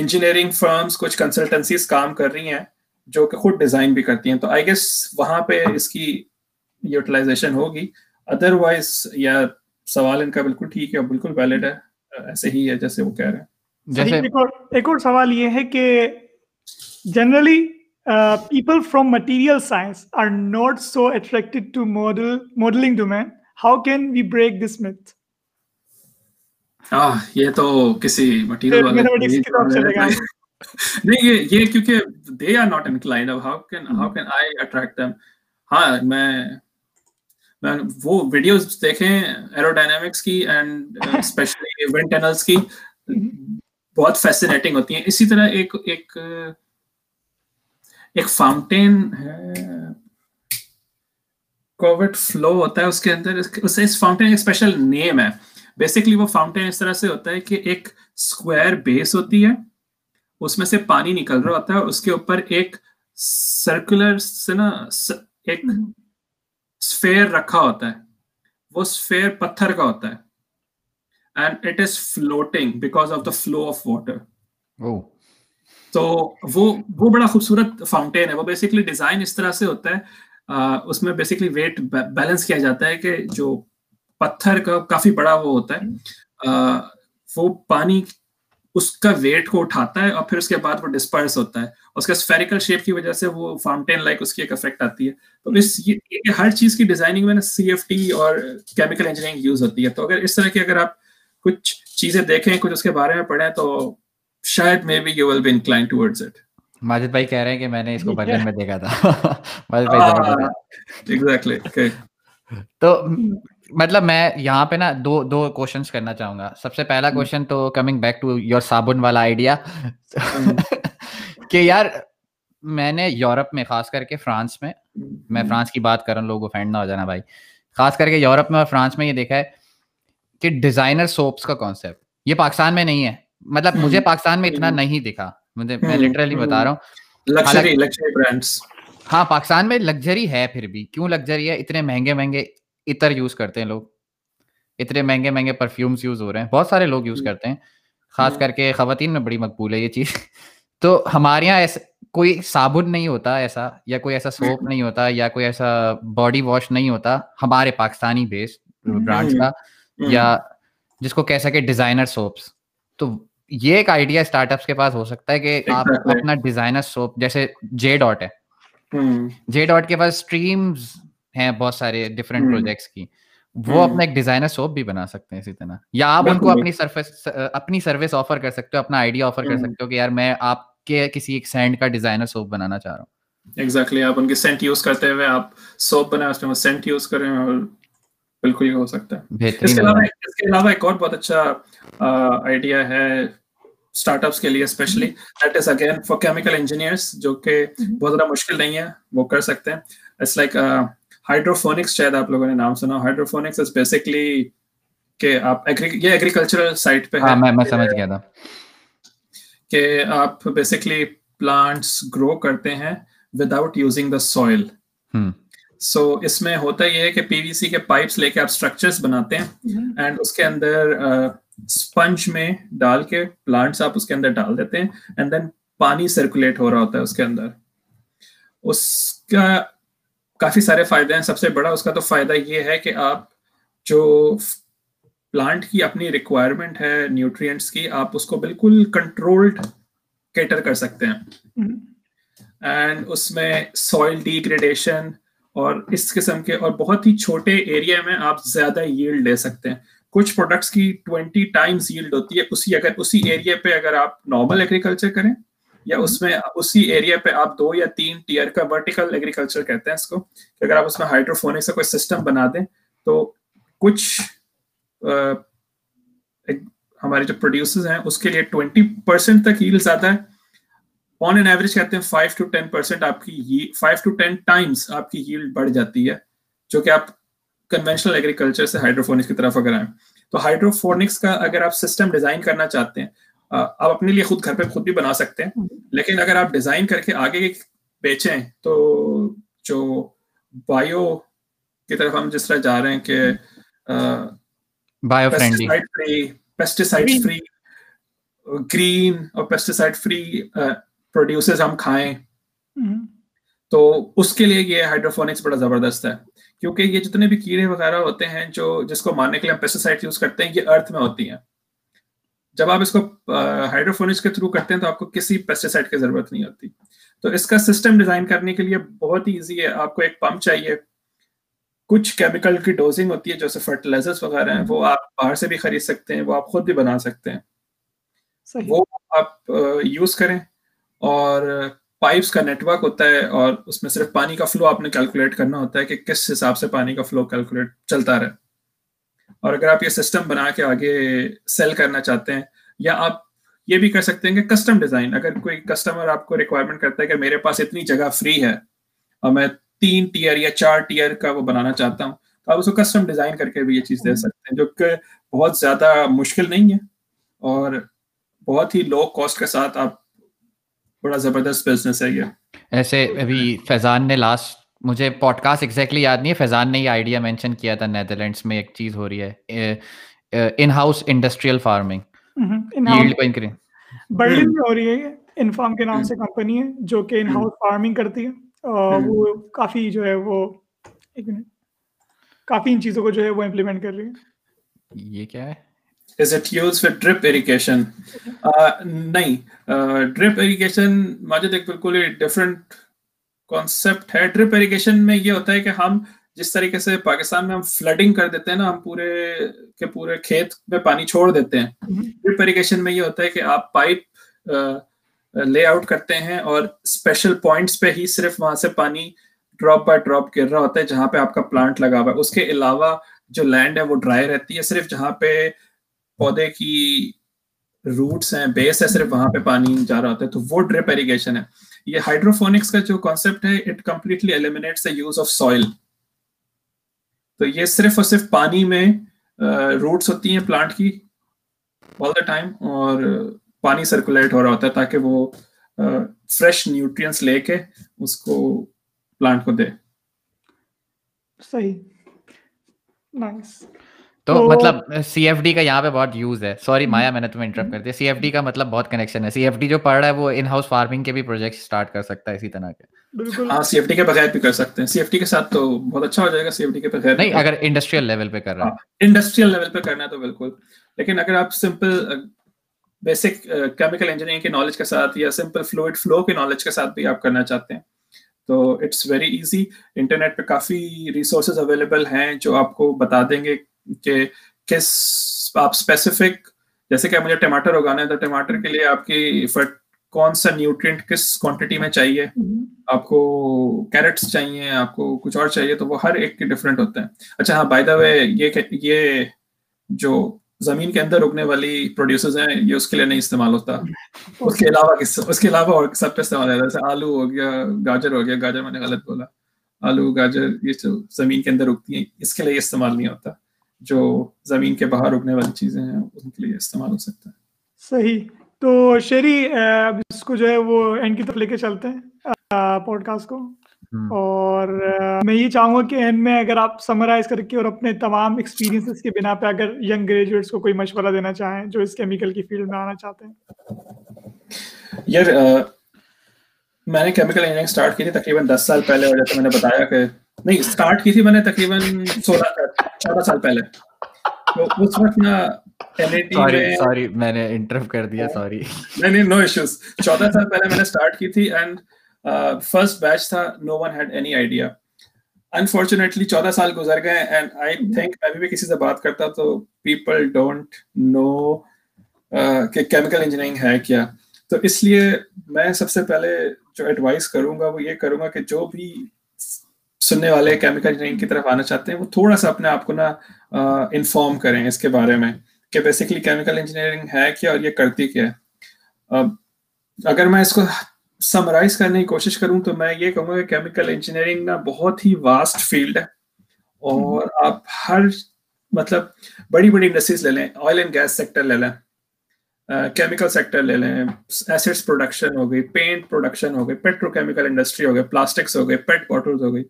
انجینئرنگ فرمز, کچھ کنسلٹنسیز کام کر رہی ہیں جو کہ خود ڈیزائن بھی کرتی ہیں, تو آئی گیس وہاں پہ اس کی یوٹیلائزیشن ہوگی. ادروائز یا سوال ان کا بالکل ٹھیک ہے, بالکل ویلڈ ہے, ایسے ہی ہے جیسے وہ کہہ رہے ہیں. ایک اور سوال یہ ہے کہ generally people from material science are not so attracted to modelling domain, how can we break this myth? یہ تو کسی مٹیریل نہیں, یہ کیونکہ they are not inclined, how can I attract them. ہاں میں وہ ویڈیوز دیکھیں ایروڈائنامکس کی اینڈ اسپیشلی ونڈ ٹنلز کی, بہت فیسینیٹنگ ہوتی ہیں. اسی طرح ایک ایک ایک فاؤنٹین ہے, کووڈ فلو ہوتا ہے اس کے اندر, اس فاؤنٹین ایک اسپیشل نیم ہے. بیسکلی وہ فاؤنٹین اس طرح سے ہوتا ہے کہ ایک اسکوائر بیس ہوتی ہے, اس میں سے پانی نکل رہا ہوتا ہے, اس کے اوپر ایک سرکولر سے نا ایک سفیر رکھا ہوتا ہے, وہ سفیر پتھر کا ہوتا ہے, and it is floating because of the flow of water. تو وہ بڑا خوبصورت فاؤنٹین ہے. وہ بیسکلی ڈیزائن اس طرح سے ہوتا ہے, اس میں بیسکلی ویٹ بیلنس کیا جاتا ہے کہ جو پتھر کا کافی بڑا وہ ہوتا ہے, وہ پانی اس کا ویٹ کو اٹھاتا ہے اور پھر اس کے بعد وہ ڈسپرس ہوتا ہے. اس کا اسفیریکل شیپ کی وجہ سے وہ فاؤنٹین لائک اس کی ایک افیکٹ آتی ہے. تو یہ ہر چیز کی ڈیزائننگ میں نا سی ایف ٹی اور کیمیکل انجینئرنگ یوز ہوتی ہے. تو اگر اس طرح کی اگر آپ کچھ چیزیں دیکھیں, کچھ اس کے بارے میں پڑھیں, تو شاید maybe you will be incline towards it. Majid بھائی کہہ رہے ہیں کہ میں نے اس کو بچپن میں دیکھا تھا. ماجد بھائی ایگزیکٹلی. تو مطلب میں یہاں پہ نا دو کوشچنس کرنا چاہوں گا. سب سے پہلا کوشچن تو کمنگ بیک ٹو یور صابن والا آئیڈیا, کہ یار میں نے یورپ میں, خاص کر کے فرانس میں, میں فرانس کی بات کر رہا ہوں, لوگ افینڈ نہ ہو جانا بھائی, خاص کر کے یورپ میں اور فرانس میں یہ دیکھا ہے کہ ڈیزائنر سوپس کا کانسیپٹ یہ پاکستان میں نہیں ہے. مطلب مجھے پاکستان میں اتنا نہیں دکھا, مجھے میں لٹرلی بتا رہا ہوں. لگژری برانڈس, ہاں پاکستان میں لگژری ہے, پھر بھی کیوں لگژری ہے؟ اتنے مہنگے عطر یوز کرتے ہیں لوگ, اتنے مہنگے پرفیومز یوز ہو رہے ہیں, بہت سارے لوگ یوز کرتے ہیں, خاص کر کے خواتین میں بڑی مقبول ہے یہ چیز. تو ہمارے یہاں ایسا کوئی صابن نہیں ہوتا ایسا, یا کوئی ایسا سوپ نہیں ہوتا, یا کوئی ایسا باڈی واش نہیں ہوتا ہمارے پاکستانی بیسڈ برانڈس کا, یا جس کو کہہ سکے ڈیزائنر سوپس. تو یہ ایک آئیڈیا اسٹارٹ اپس کے پاس ہو سکتا ہے کہ آپ اپنا ڈیزائنر سوپ, جیسے جے ڈاٹ ہے, جے ڈاٹ کے پاس اسٹریمز ہیں بہت سارے ڈفرینٹ پروجیکٹس کی, وہ اپنا ایک ڈیزائنر سوپ بھی بنا سکتے ہیں. اسی طرح یا آپ ان کو اپنی سروس آفر کر سکتے ہو, اپنا آئیڈیا آفر کر سکتے ہو کہ یار میں آپ کے کسی ایک سینٹ کا ڈیزائنر سوپ بنانا چاہ رہا ہوں. ایگزیکٹلی, آپ ان کے سینٹ یوز کرتے ہوئے آپ سوپ بنا اس میں سینٹ یوز کریں, اور بالکل یہ ہو سکتا ہے. اس کے علاوہ ایک اور بہت اچھا آئیڈیا ہے اسٹارٹ اپس کے لیے especially, that is again for chemical engineers, جو کہ بہت زیادہ مشکل نہیں ہے, وہ کر سکتے ہیں. اٹس لائک ہائیڈروفونکس, شاید آپ لوگوں نے نام سنا. ہائیڈروفونکس از بیسکلی کہ آپ یہ ایگریکلچرل سائٹ پہ میں سمجھ گیا تھا کہ آپ بیسکلی پلانٹس گرو کرتے ہیں without using the soil. So اس میں ہوتا یہ ہے کہ پی وی سی کے پائپس لے کے آپ اسٹرکچرس بناتے ہیں اینڈ اس کے اندر اسپنج میں ڈال کے پلانٹس آپ اس کے اندر ڈال دیتے ہیں اینڈ دین پانی سرکولیٹ ہو رہا ہوتا ہے اس کے اندر. اس کا کافی سارے فائدے ہیں. سب سے بڑا اس کا تو فائدہ یہ ہے کہ آپ جو پلانٹ کی اپنی ریکوائرمنٹ ہے نیوٹرینٹس کی آپ اس کو بالکل کنٹرولڈ کیٹر کر سکتے ہیں اینڈ اس میں سوئل ڈیگریڈیشن اور اس قسم کے اور بہت ہی چھوٹے ایریا میں آپ زیادہ ییلڈ لے سکتے ہیں. کچھ پروڈکٹس کی 20 times ییلڈ ہوتی ہے اسی ایریا پہ اگر آپ نارمل ایگریکلچر کریں یا اس میں اسی ایریا پہ آپ 2 یا 3 tier کا ورٹیکل ایگریکلچر کہتے ہیں اس کو کہ اگر آپ اس میں ہائیڈروفونک سے کوئی سسٹم بنا دیں تو کچھ ہمارے جو پروڈیوسرز ہیں اس کے لیے 20% تک ییلڈ زیادہ ہے. آن این ایوریج کہتے ہیں 5 to 10% آپ کی 5 to 10 times آپ کی ییلڈ بڑھ جاتی ہے جو کہ آپ کنونشنل ایگریکلچر سے ہائیڈروفونکس کی طرف اگر آئیں تو ہائیڈروفونکس کا اگر آپ سسٹم ڈیزائن کرنا چاہتے ہیں آپ اپنے لیے خود گھر پہ خود بھی بنا سکتے ہیں لیکن اگر آپ ڈیزائن کر کے آگے بیچیں تو جو بایو کی طرف ہم جس طرح جا رہے ہیں کہ bio friendly pesticide free green اور پیسٹیسائڈ فری پروڈیوسز ہم کھائیں تو اس کے لیے یہ ہائیڈروفونکس بڑا زبردست ہے کیونکہ یہ جتنے بھی کیڑے وغیرہ ہوتے ہیں جس کو مارنے کے لیے ہم پیسٹیسائڈ یوز کرتے ہیں یہ ارتھ میں ہوتی ہیں. جب آپ اس کو ہائیڈروفونکس کے تھرو کرتے ہیں تو آپ کو کسی پیسٹیسائڈ کی ضرورت نہیں ہوتی. تو اس کا سسٹم ڈیزائن کرنے کے لیے بہت ہی ایزی ہے. آپ کو ایک پمپ چاہیے, کچھ کیمیکل کی ڈوزنگ ہوتی ہے جیسے فرٹیلائزرز وغیرہ ہیں وہ آپ باہر سے بھی خرید سکتے ہیں, وہ آپ خود بھی بنا سکتے ہیں, وہ آپ یوز کریں, اور پائپس کا نیٹ ورک ہوتا ہے اور اس میں صرف پانی کا فلو آپ نے کیلکولیٹ کرنا ہوتا ہے کہ کس حساب سے پانی کا فلو کیلکولیٹ چلتا رہے. اور اگر آپ یہ سسٹم بنا کے آگے سیل کرنا چاہتے ہیں یا آپ یہ بھی کر سکتے ہیں کہ کسٹم ڈیزائن, اگر کوئی کسٹمر آپ کو ریکوائرمنٹ کرتا ہے کہ میرے پاس اتنی جگہ فری ہے اور میں 3 tier یا 4 tier کا وہ بنانا چاہتا ہوں تو آپ اس کو کسٹم ڈیزائن کر کے بھی یہ چیز دے سکتے ہیں جو کہ بہت زیادہ مشکل نہیں ہے اور بہت ہی لو کاسٹ کے ساتھ آپ بڑا زبردست بزنس ہے یہ. ایسے ابھی فیضان نے لاسٹ مجھے پوڈ کاسٹ ایگزیکٹلی یاد نہیں ہے, فیضان نے یہ آئیڈیا مینشن کیا تھا نیدرلینڈس میں ایک چیز ہو رہی ہے in house industrial farming Berlin میں ہو رہی ہے. یہ انفارم کے نام سے کمپنی ہے جو کہ ان ہاؤس فارمنگ کرتی ہے. وہ کافی جو ہے وہ کافی ان چیزوں کو جو ہے وہ امپلیمنٹ کر رہی ہے. یہ کیا ہے is it used for drip irrigation? نہیں, drip irrigation ماجد ایک بالکل ہی ڈفرینٹ کانسیپٹ ہے. ڈرپ اریگیشن میں یہ ہوتا ہے کہ ہم جس طریقے سے پاکستان میں ہم فلڈنگ کر دیتے ہیں نا, ہم پورے کھیت میں پانی چھوڑ دیتے ہیں. ڈرپ اریگیشن میں یہ ہوتا ہے کہ آپ پائپ لے آؤٹ کرتے ہیں اور اسپیشل پوائنٹس پہ ہی صرف وہاں سے پانی ڈراپ بائی ڈراپ گر رہا ہوتا ہے جہاں پہ آپ کا پلانٹ لگا ہوا ہے. اس کے علاوہ جو لینڈ ہے وہ ڈرائی رہتی ہے, صرف جہاں پہ پودے کی روٹس ہیں بیس ہے صرف وہاں پہ پانی جا رہا ہوتا ہے, تو وہ ڈرپ اریگیشن ہے. یہ ہائیڈروفونکس کا جو کانسیپٹ ہے it completely eliminates the use of soil. تو یہ صرف اور صرف پانی میں روٹس ہوتی ہیں پلانٹ کی آل دا ٹائم اور پانی سرکولیٹ ہو رہا ہوتا ہے تاکہ وہ فریش نیوٹرینٹس لے کے اس کو پلانٹ کو دے. صحیح, نائس. تو مطلب سی ایف ڈی کا یہاں پہ بہت یوز ہے. سوری مایا, میں نے تمہیں انٹرپٹ کر دیا. سی ایف ڈی کا مطلب بہت کنیکشن ہے. سی ایف ڈی جو پڑھ رہا ہے وہ ان ہاؤس فارمنگ کے بھی پروجیکٹ اسٹارٹ کر سکتا ہے اسی طرح کے. بالکل, ہاں, سی ایف ڈی کے بغیر بھی کر سکتے ہیں. سی ایف ڈی کے ساتھ تو بہت اچھا ہو جائے گا. سی ایف ڈی کے بغیر نہیں, اگر انڈسٹریل لیول پہ کر رہا ہے, انڈسٹریل لیول پہ کرنا ہے تو بالکل. لیکن اگر آپ سمپل بیسک کیمیکل انجینئرنگ کی نالج کے ساتھ یا سمپل فلوئڈ فلو کی نالج کے ساتھ بھی آپ کرنا چاہتے ہیں تو اٹس ویری ایزی. انٹرنیٹ پہ کافی ریسورسز اویلیبل ہیں جو آپ کو بتا دیں گے کہ کس آپ اسپیسیفک, جیسے کہ مجھے ٹماٹر اگانا ہے تو ٹماٹر کے لیے آپ کی کون سا نیوٹرینٹ کس کوانٹٹی میں چاہیے, آپ کو کیرٹس چاہیے, آپ کو کچھ اور چاہیے, تو وہ ہر ایک کے ڈفرینٹ ہوتے ہیں. اچھا, ہاں, بائی دا وے یہ جو زمین کے اندر اگنے والی پروڈیوسز ہیں یہ اس کے لیے نہیں استعمال ہوتا. اس کے علاوہ اور سب پہ استعمال ہوتا ہے, جیسے آلو ہو گیا, گاجر ہو گیا. گاجر میں نے غلط بولا, آلو گاجر یہ زمین کے اندر اگتی ہیں, اس کے لیے استعمال نہیں ہوتا. جو زمین کے باہر اگنے والی چیزیں ہیں ان کے لیے استعمال ہو سکتا ہے. صحیح. تو شیری اب اس کو جو ہے وہ اینڈ کی طرف لے کے چلتے ہیں پوڈ کاسٹ کو, اور میں یہ چاہوں گا کہ اینڈ میں اگر آپ سمرائز کر کے اور اپنے تمام ایکسپیرینسز کے بنا پہ اگر ینگ گریجویٹس کو کوئی مشورہ دینا چاہیں جو اس کیمیکل کی فیلڈ میں آنا چاہتے ہیں. یار میں نے کیمیکل انجینئرنگ سٹارٹ کی تھی تقریباً 10 سال پہلے, اور جیسے میں نے بتایا کہ نہیں سٹارٹ کی تھی میں نے تقریباً 14 سال پہلے. تو اس وقت نا سوری میں نے انٹرپٹ کر دیا, سوری. نہیں نو ایشوز. 14 سال پہلے میں نے سٹارٹ کی تھی اینڈ فرسٹ بیچ تھا, no one had any idea. Unfortunately 14 سال گزر گئے اینڈ آئی تھنک میں بھی کسی سے بات کرتا تو پیپل ڈونٹ نو کہ کیمیکل انجینئرنگ ہے کیا. تو اس لیے میں سب سے پہلے جو ایڈوائس کروں گا وہ یہ کروں گا کہ جو بھی سننے والے کیمیکل انجینئرنگ کی طرف آنا چاہتے ہیں وہ تھوڑا سا اپنے آپ کو نا انفارم کریں اس کے بارے میں کہ بیسکلی کیمیکل انجینئرنگ ہے کیا اور یہ کرتی کیا ہے. اگر میں اس کو سمرائز کرنے کی کوشش کروں تو میں یہ کہوں گا کہ کیمیکل انجینئرنگ نا بہت ہی واسٹ فیلڈ ہے, اور آپ ہر مطلب بڑی بڑی انڈسٹریز لے لیں, آئل اینڈ گیس سیکٹر لے لیں, کیمیکل سیکٹر لے لیں, ایسڈس پروڈکشن ہو گئی, پینٹ پروڈکشن ہو گئی, پیٹرو کیمیکل انڈسٹری ہو گئی, پلاسٹکس ہو گئی, پیٹ باٹلز ہو گئی,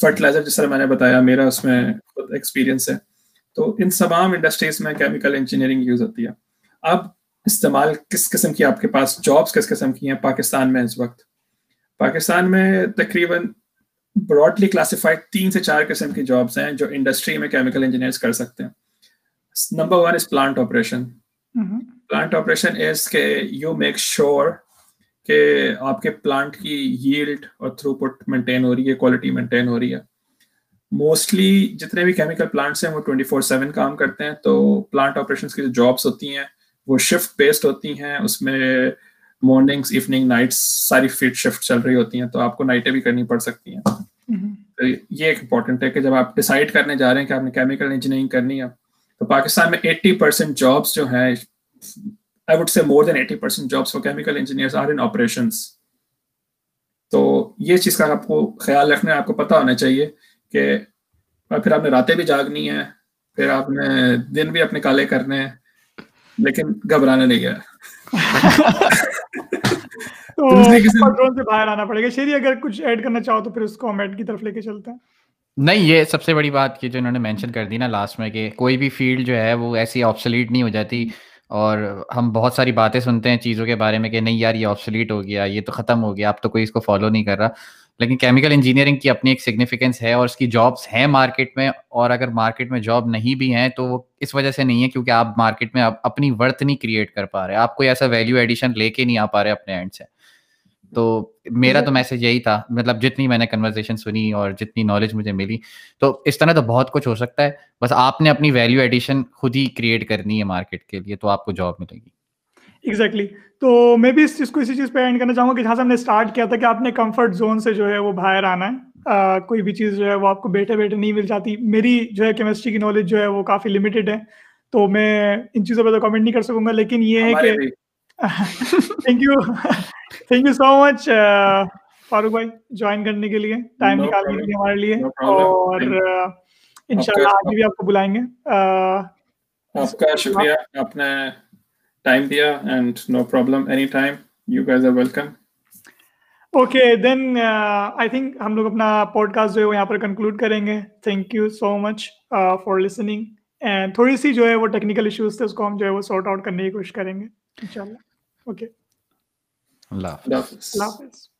فرٹیلائزر جس طرح میں نے بتایا میرا اس میں خود ایکسپیرینس ہے. تو ان تمام انڈسٹریز میں کیمیکل انجینئرنگ یوز ہوتی ہے. اب استعمال کس قسم کی, آپ کے پاس جابس کس قسم کی ہیں پاکستان میں اس وقت؟ پاکستان میں تقریباً براڈلی کلاسیفائڈ 3 سے 4 قسم کی جابس ہیں جو انڈسٹری میں کیمیکل انجینئرز کر سکتے ہیں. Number 1 is plant operation. Plant operation is کہ یو میک شیور کہ آپ کے پلانٹ کی ییلڈ اور تھرو پٹ مینٹین ہو رہی ہے, کوالٹی مینٹین ہو رہی ہے. موسٹلی جتنے بھی کیمیکل پلانٹس ہیں وہ 24/7 کام کرتے ہیں, تو پلانٹ آپریشنس کی جو جابس ہوتی ہیں وہ شفٹ بیسڈ ہوتی ہیں. اس میں مارننگس, ایوننگ, نائٹس ساری فٹ شفٹ چل رہی ہوتی ہیں, تو آپ کو نائٹیں بھی کرنی پڑ سکتی ہیں. یہ ایک امپورٹنٹ ہے کہ جب آپ ڈیسائڈ کرنے جا رہے ہیں کہ آپ نے کیمیکل انجینئرنگ کرنی ہے تو پاکستان میں 80% جابس جو ہیں, I would say more than 80% jobs for chemical engineers are in operations. تو یہ چیز کا آپ کو خیال رکھنا ہے, آپ کو پتہ ہونا چاہیے کہ پھر آپ نے راتیں بھی جاگنی ہیں, پھر آپ نے دن بھی اپنے کالے کرنے ہیں, لیکن گھبرانا نہیں ہے, تو کنٹرول سے باہر آنا پڑے گا. شیری اگر کچھ ایڈ کرنا چاہو تو پھر اس کو ہم ایڈ کی طرف لے کے چلتے ہیں. نہیں, یہ سب سے بڑی بات کی جو انہوں نے مینشن کر دی نا لاسٹ میں کہ کوئی بھی فیلڈ جو ہے وہ ایسی آبسولیٹ نہیں ہو جاتی, اور ہم بہت ساری باتیں سنتے ہیں چیزوں کے بارے میں کہ نہیں یار یہ آبسولیٹ ہو گیا, یہ تو ختم ہو گیا, اب تو کوئی اس کو فالو نہیں کر رہا. لیکن کیمیکل انجینئرنگ کی اپنی ایک سگنیفیکنس ہے اور اس کی جابس ہیں مارکیٹ میں, اور اگر مارکیٹ میں جاب نہیں بھی ہیں تو وہ اس وجہ سے نہیں ہے کیونکہ آپ مارکیٹ میں اپنی ورتھ نہیں کریٹ کر پا رہے, آپ کوئی ایسا ویلیو ایڈیشن لے کے نہیں آ پا رہے اپنے اینڈ سے. تو میرا تو میسج یہی تھا, مطلب جتنی میں نے کنورسیشن سنی اور جتنی نالج مجھے ملی, تو اس طرح تو بہت کچھ ہو سکتا ہے, بس آپ نے اپنی ویلیو ایڈیشن خود ہی کریٹ کرنی ہے مارکیٹ کے لیے, تو آپ کو جاب ملے گی. ایگزیکٹلی. تو میں بھی اس چیز کو اسی چیز پہ اینڈ کرنا چاہوں گا کہ جہاں سے ہم نے اسٹارٹ کیا تھا کہ آپ نے کمفرٹ زون سے جو ہے وہ باہر آنا ہے, کوئی بھی چیز جو ہے وہ آپ کو بیٹھے بیٹھے نہیں مل جاتی. میری جو ہے کیمسٹری کی نالج جو ہے وہ کافی لمیٹیڈ ہے, تو میں ان چیزوں پہ تو کمنٹ نہیں کر سکوں گا, لیکن یہ ہے کہ thank you so much Farooq بھائی جوائن کرنے کے لیے, ٹائم نکالنے کے لیے ہمارے لیے, اور ان شاء اللہ آج بھی آپ کو بلائیں گے. آپ کا شکریہ, آپ نے ٹائم دیا, and no problem, any time you guys are welcome. Okay then I think ہم لوگ اپنا پوڈ کاسٹ جو ہے وہ یہاں پر کنکلوڈ کریں گے. Thank you so much for listening, and تھوڑی سی جو ہے وہ ٹیکنیکل ایشوز تھے اس کو ہم جو ہے وہ سارٹ آؤٹ کرنے کی کوشش کریں گے ان شاء اللہ. اوکے, اللہ حافظ.